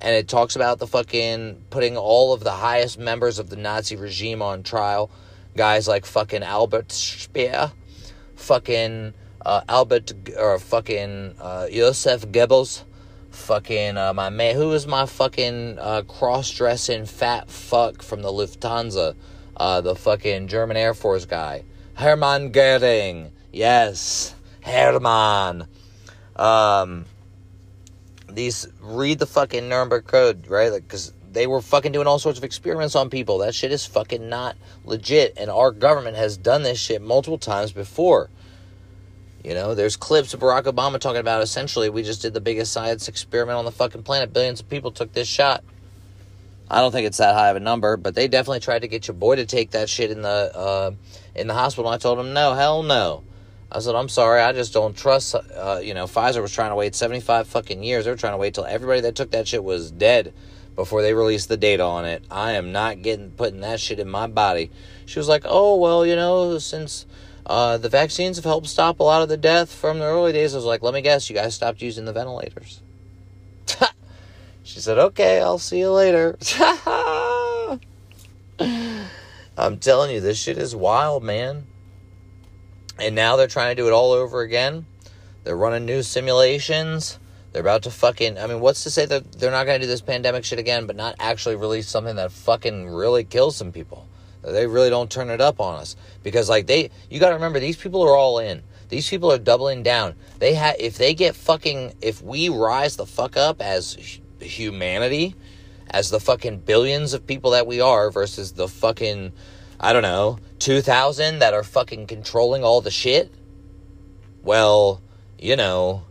And it talks about the fucking putting all of the highest members of the Nazi regime on trial. Guys like fucking Albert Speer, fucking Josef Goebbels, fucking my man, who is my fucking cross-dressing fat fuck from the Lufthansa, the fucking German Air Force guy, Hermann Goering. Yes, Hermann. Read the fucking Nuremberg Code, right? Because they were fucking doing all sorts of experiments on people. That shit is fucking not legit, and our government has done this shit multiple times before. You know, there's clips of Barack Obama talking about, essentially, we just did the biggest science experiment on the fucking planet. Billions of people took this shot. I don't think it's that high of a number, but they definitely tried to get your boy to take that shit in the hospital, and I told him, no, hell no. I said, I'm sorry, I just don't trust, Pfizer was trying to wait 75 fucking years. They were trying to wait till everybody that took that shit was dead before they released the data on it. I am not putting that shit in my body. She was like, oh, well, you know, since the vaccines have helped stop a lot of the death from the early days, I was like, let me guess, you guys stopped using the ventilators. She said, okay, I'll see you later. I'm telling you, this shit is wild, man. And now they're trying to do it all over again. They're running new simulations. They're about to fucking... I mean, what's to say that they're not going to do this pandemic shit again, but not actually release something that fucking really kills some people? They really don't turn it up on us. Because, like, you got to remember, these people are all in. These people are doubling down. If we rise the fuck up as humanity, as the fucking billions of people that we are versus the fucking... 2,000 that are fucking controlling all the shit? Well, you know...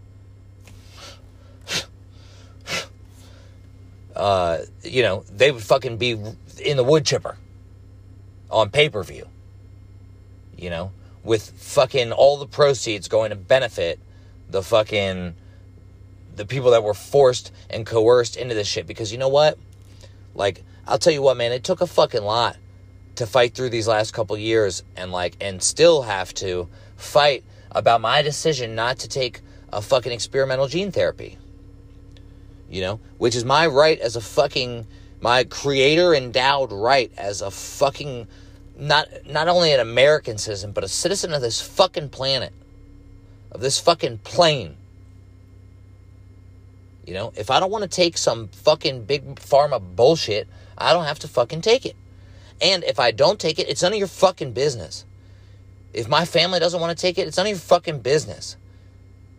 they would fucking be in the wood chipper. On pay-per-view. You know? With fucking all the proceeds going to benefit the fucking... the people that were forced and coerced into this shit. Because you know what? Like, I'll tell you what, man. It took a fucking lot to fight through these last couple years and still have to fight about my decision not to take a fucking experimental gene therapy. You know, which is my right as a fucking, my creator endowed right as a fucking, not only an American citizen, but a citizen of this fucking planet, of this fucking plane. You know, if I don't want to take some fucking big pharma bullshit, I don't have to fucking take it. And if I don't take it, it's none of your fucking business. If my family doesn't want to take it, it's none of your fucking business.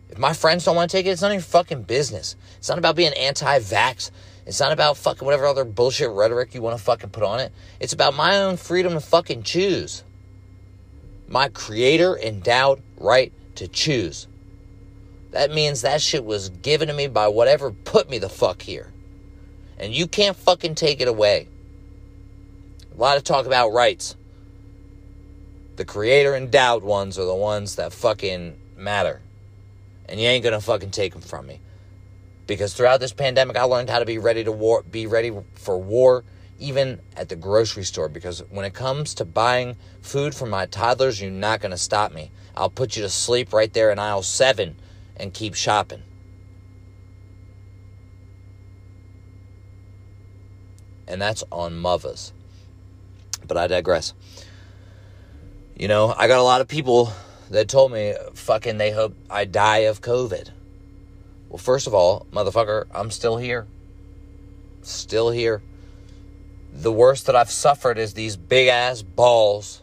If my friends don't want to take it, it's none of your fucking business. It's not about being anti-vax. It's not about fucking whatever other bullshit rhetoric you want to fucking put on it. It's about my own freedom to fucking choose. My creator-endowed right to choose. That means that shit was given to me by whatever put me the fuck here. And you can't fucking take it away. A lot of talk about rights. The creator-endowed ones are the ones that fucking matter. And you ain't gonna fucking take them from me. Because throughout this pandemic, I learned how to be ready for war, even at the grocery store. Because when it comes to buying food for my toddlers, you're not gonna stop me. I'll put you to sleep right there in aisle 7 and keep shopping. And that's on mothers. But I digress. You know, I got a lot of people that told me fucking they hope I die of COVID. Well, first of all, motherfucker, I'm still here. Still here. The worst that I've suffered is these big ass balls.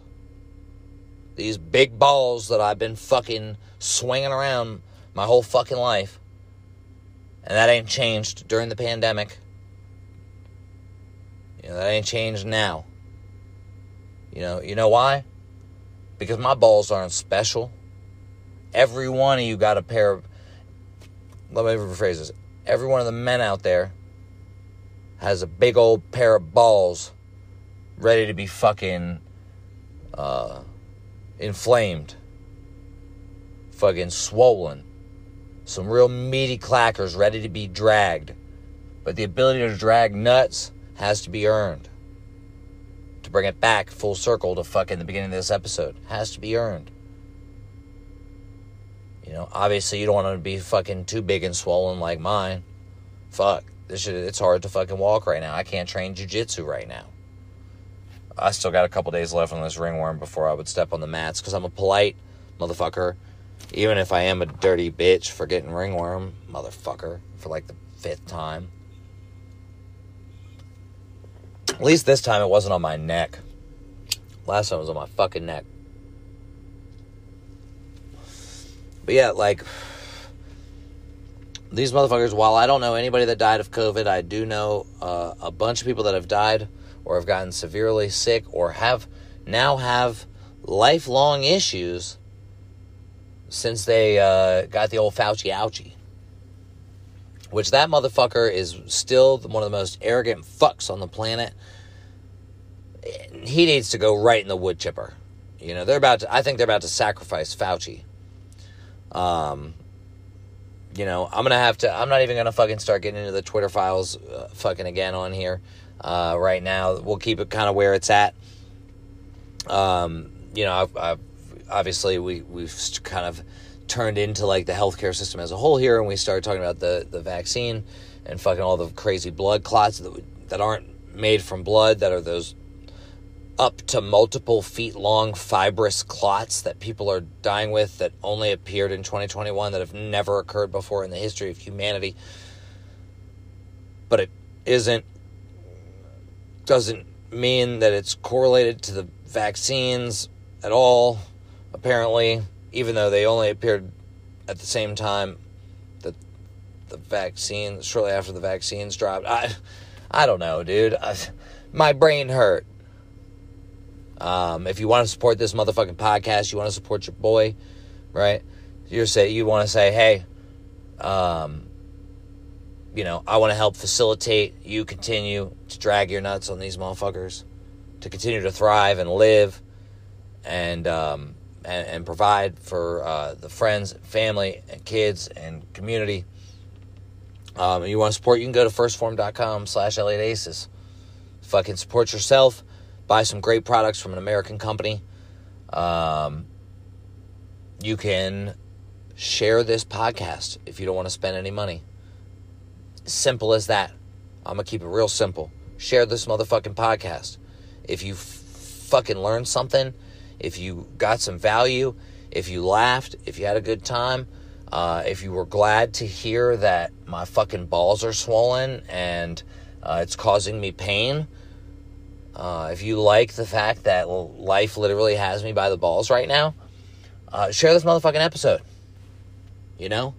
These big balls that I've been fucking swinging around my whole fucking life. And that ain't changed during the pandemic. You know, that ain't changed now. You know why? Because my balls aren't special. Every one of you got a pair of... Let me rephrase this. Every one of the men out there has a big old pair of balls ready to be fucking inflamed. Fucking swollen. Some real meaty clackers ready to be dragged. But the ability to drag nuts has to be earned. To bring it back full circle to fucking the beginning of this episode. Has to be earned. You know, obviously you don't want to be fucking too big and swollen like mine. Fuck. This shit, it's hard to fucking walk right now. I can't train jiu-jitsu right now. I still got a couple days left on this ringworm before I would step on the mats. Because I'm a polite motherfucker. Even if I am a dirty bitch for getting ringworm, motherfucker. For like the 5th time. At least this time it wasn't on my neck. Last time it was on my fucking neck. But yeah, like, these motherfuckers, while I don't know anybody that died of COVID, I do know a bunch of people that have died or have gotten severely sick or have lifelong issues since they got the old Fauci ouchie. Which that motherfucker is still one of the most arrogant fucks on the planet. He needs to go right in the wood chipper. You know, I think they're about to sacrifice Fauci. You know, I'm not even going to fucking start getting into the Twitter files fucking again on here right now. We'll keep it kind of where it's at. You know, I've obviously we've kind of turned into like the healthcare system as a whole here, and we started talking about the vaccine and fucking all the crazy blood clots that aren't made from blood, that are those up to multiple feet long fibrous clots that people are dying with that only appeared in 2021, that have never occurred before in the history of humanity. But it doesn't mean that it's correlated to the vaccines at all, apparently. Even though they only appeared at the same time that the vaccine, shortly after the vaccines dropped. I don't know, dude. My brain hurt. If you want to support this motherfucking podcast, you want to support your boy, right? You want to say, hey, you know, I want to help facilitate you continue to drag your nuts on these motherfuckers, to continue to thrive and live and provide for the friends, family, and kids, and community. If you want to support, you can go to firstform.com/ElliotAces. Fucking support yourself. Buy some great products from an American company. You can share this podcast if you don't want to spend any money. Simple as that. I'm going to keep it real simple. Share this motherfucking podcast. If you fucking learn something... If you got some value, if you laughed, if you had a good time, if you were glad to hear that my fucking balls are swollen and it's causing me pain, if you like the fact that life literally has me by the balls right now, Share this motherfucking episode. You know?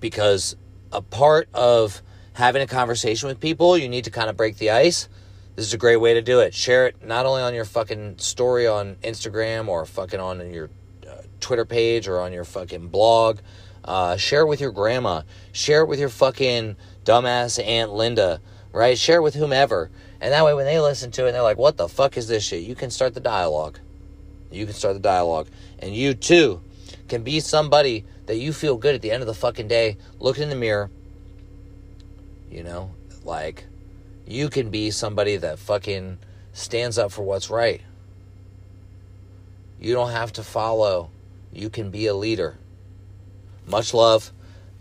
Because a part of having a conversation with people, you need to kind of break the ice. This is a great way to do it. Share it not only on your fucking story on Instagram or fucking on your Twitter page or on your fucking blog. Share it with your grandma. Share it with your fucking dumbass Aunt Linda, right? Share it with whomever. And that way when they listen to it, they're like, what the fuck is this shit? You can start the dialogue. You can start the dialogue. And you, too, can be somebody that you feel good at the end of the fucking day, looking in the mirror, you know, like, you can be somebody that fucking stands up for what's right. You don't have to follow. You can be a leader. Much love.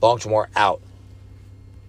Bonk Jamore out.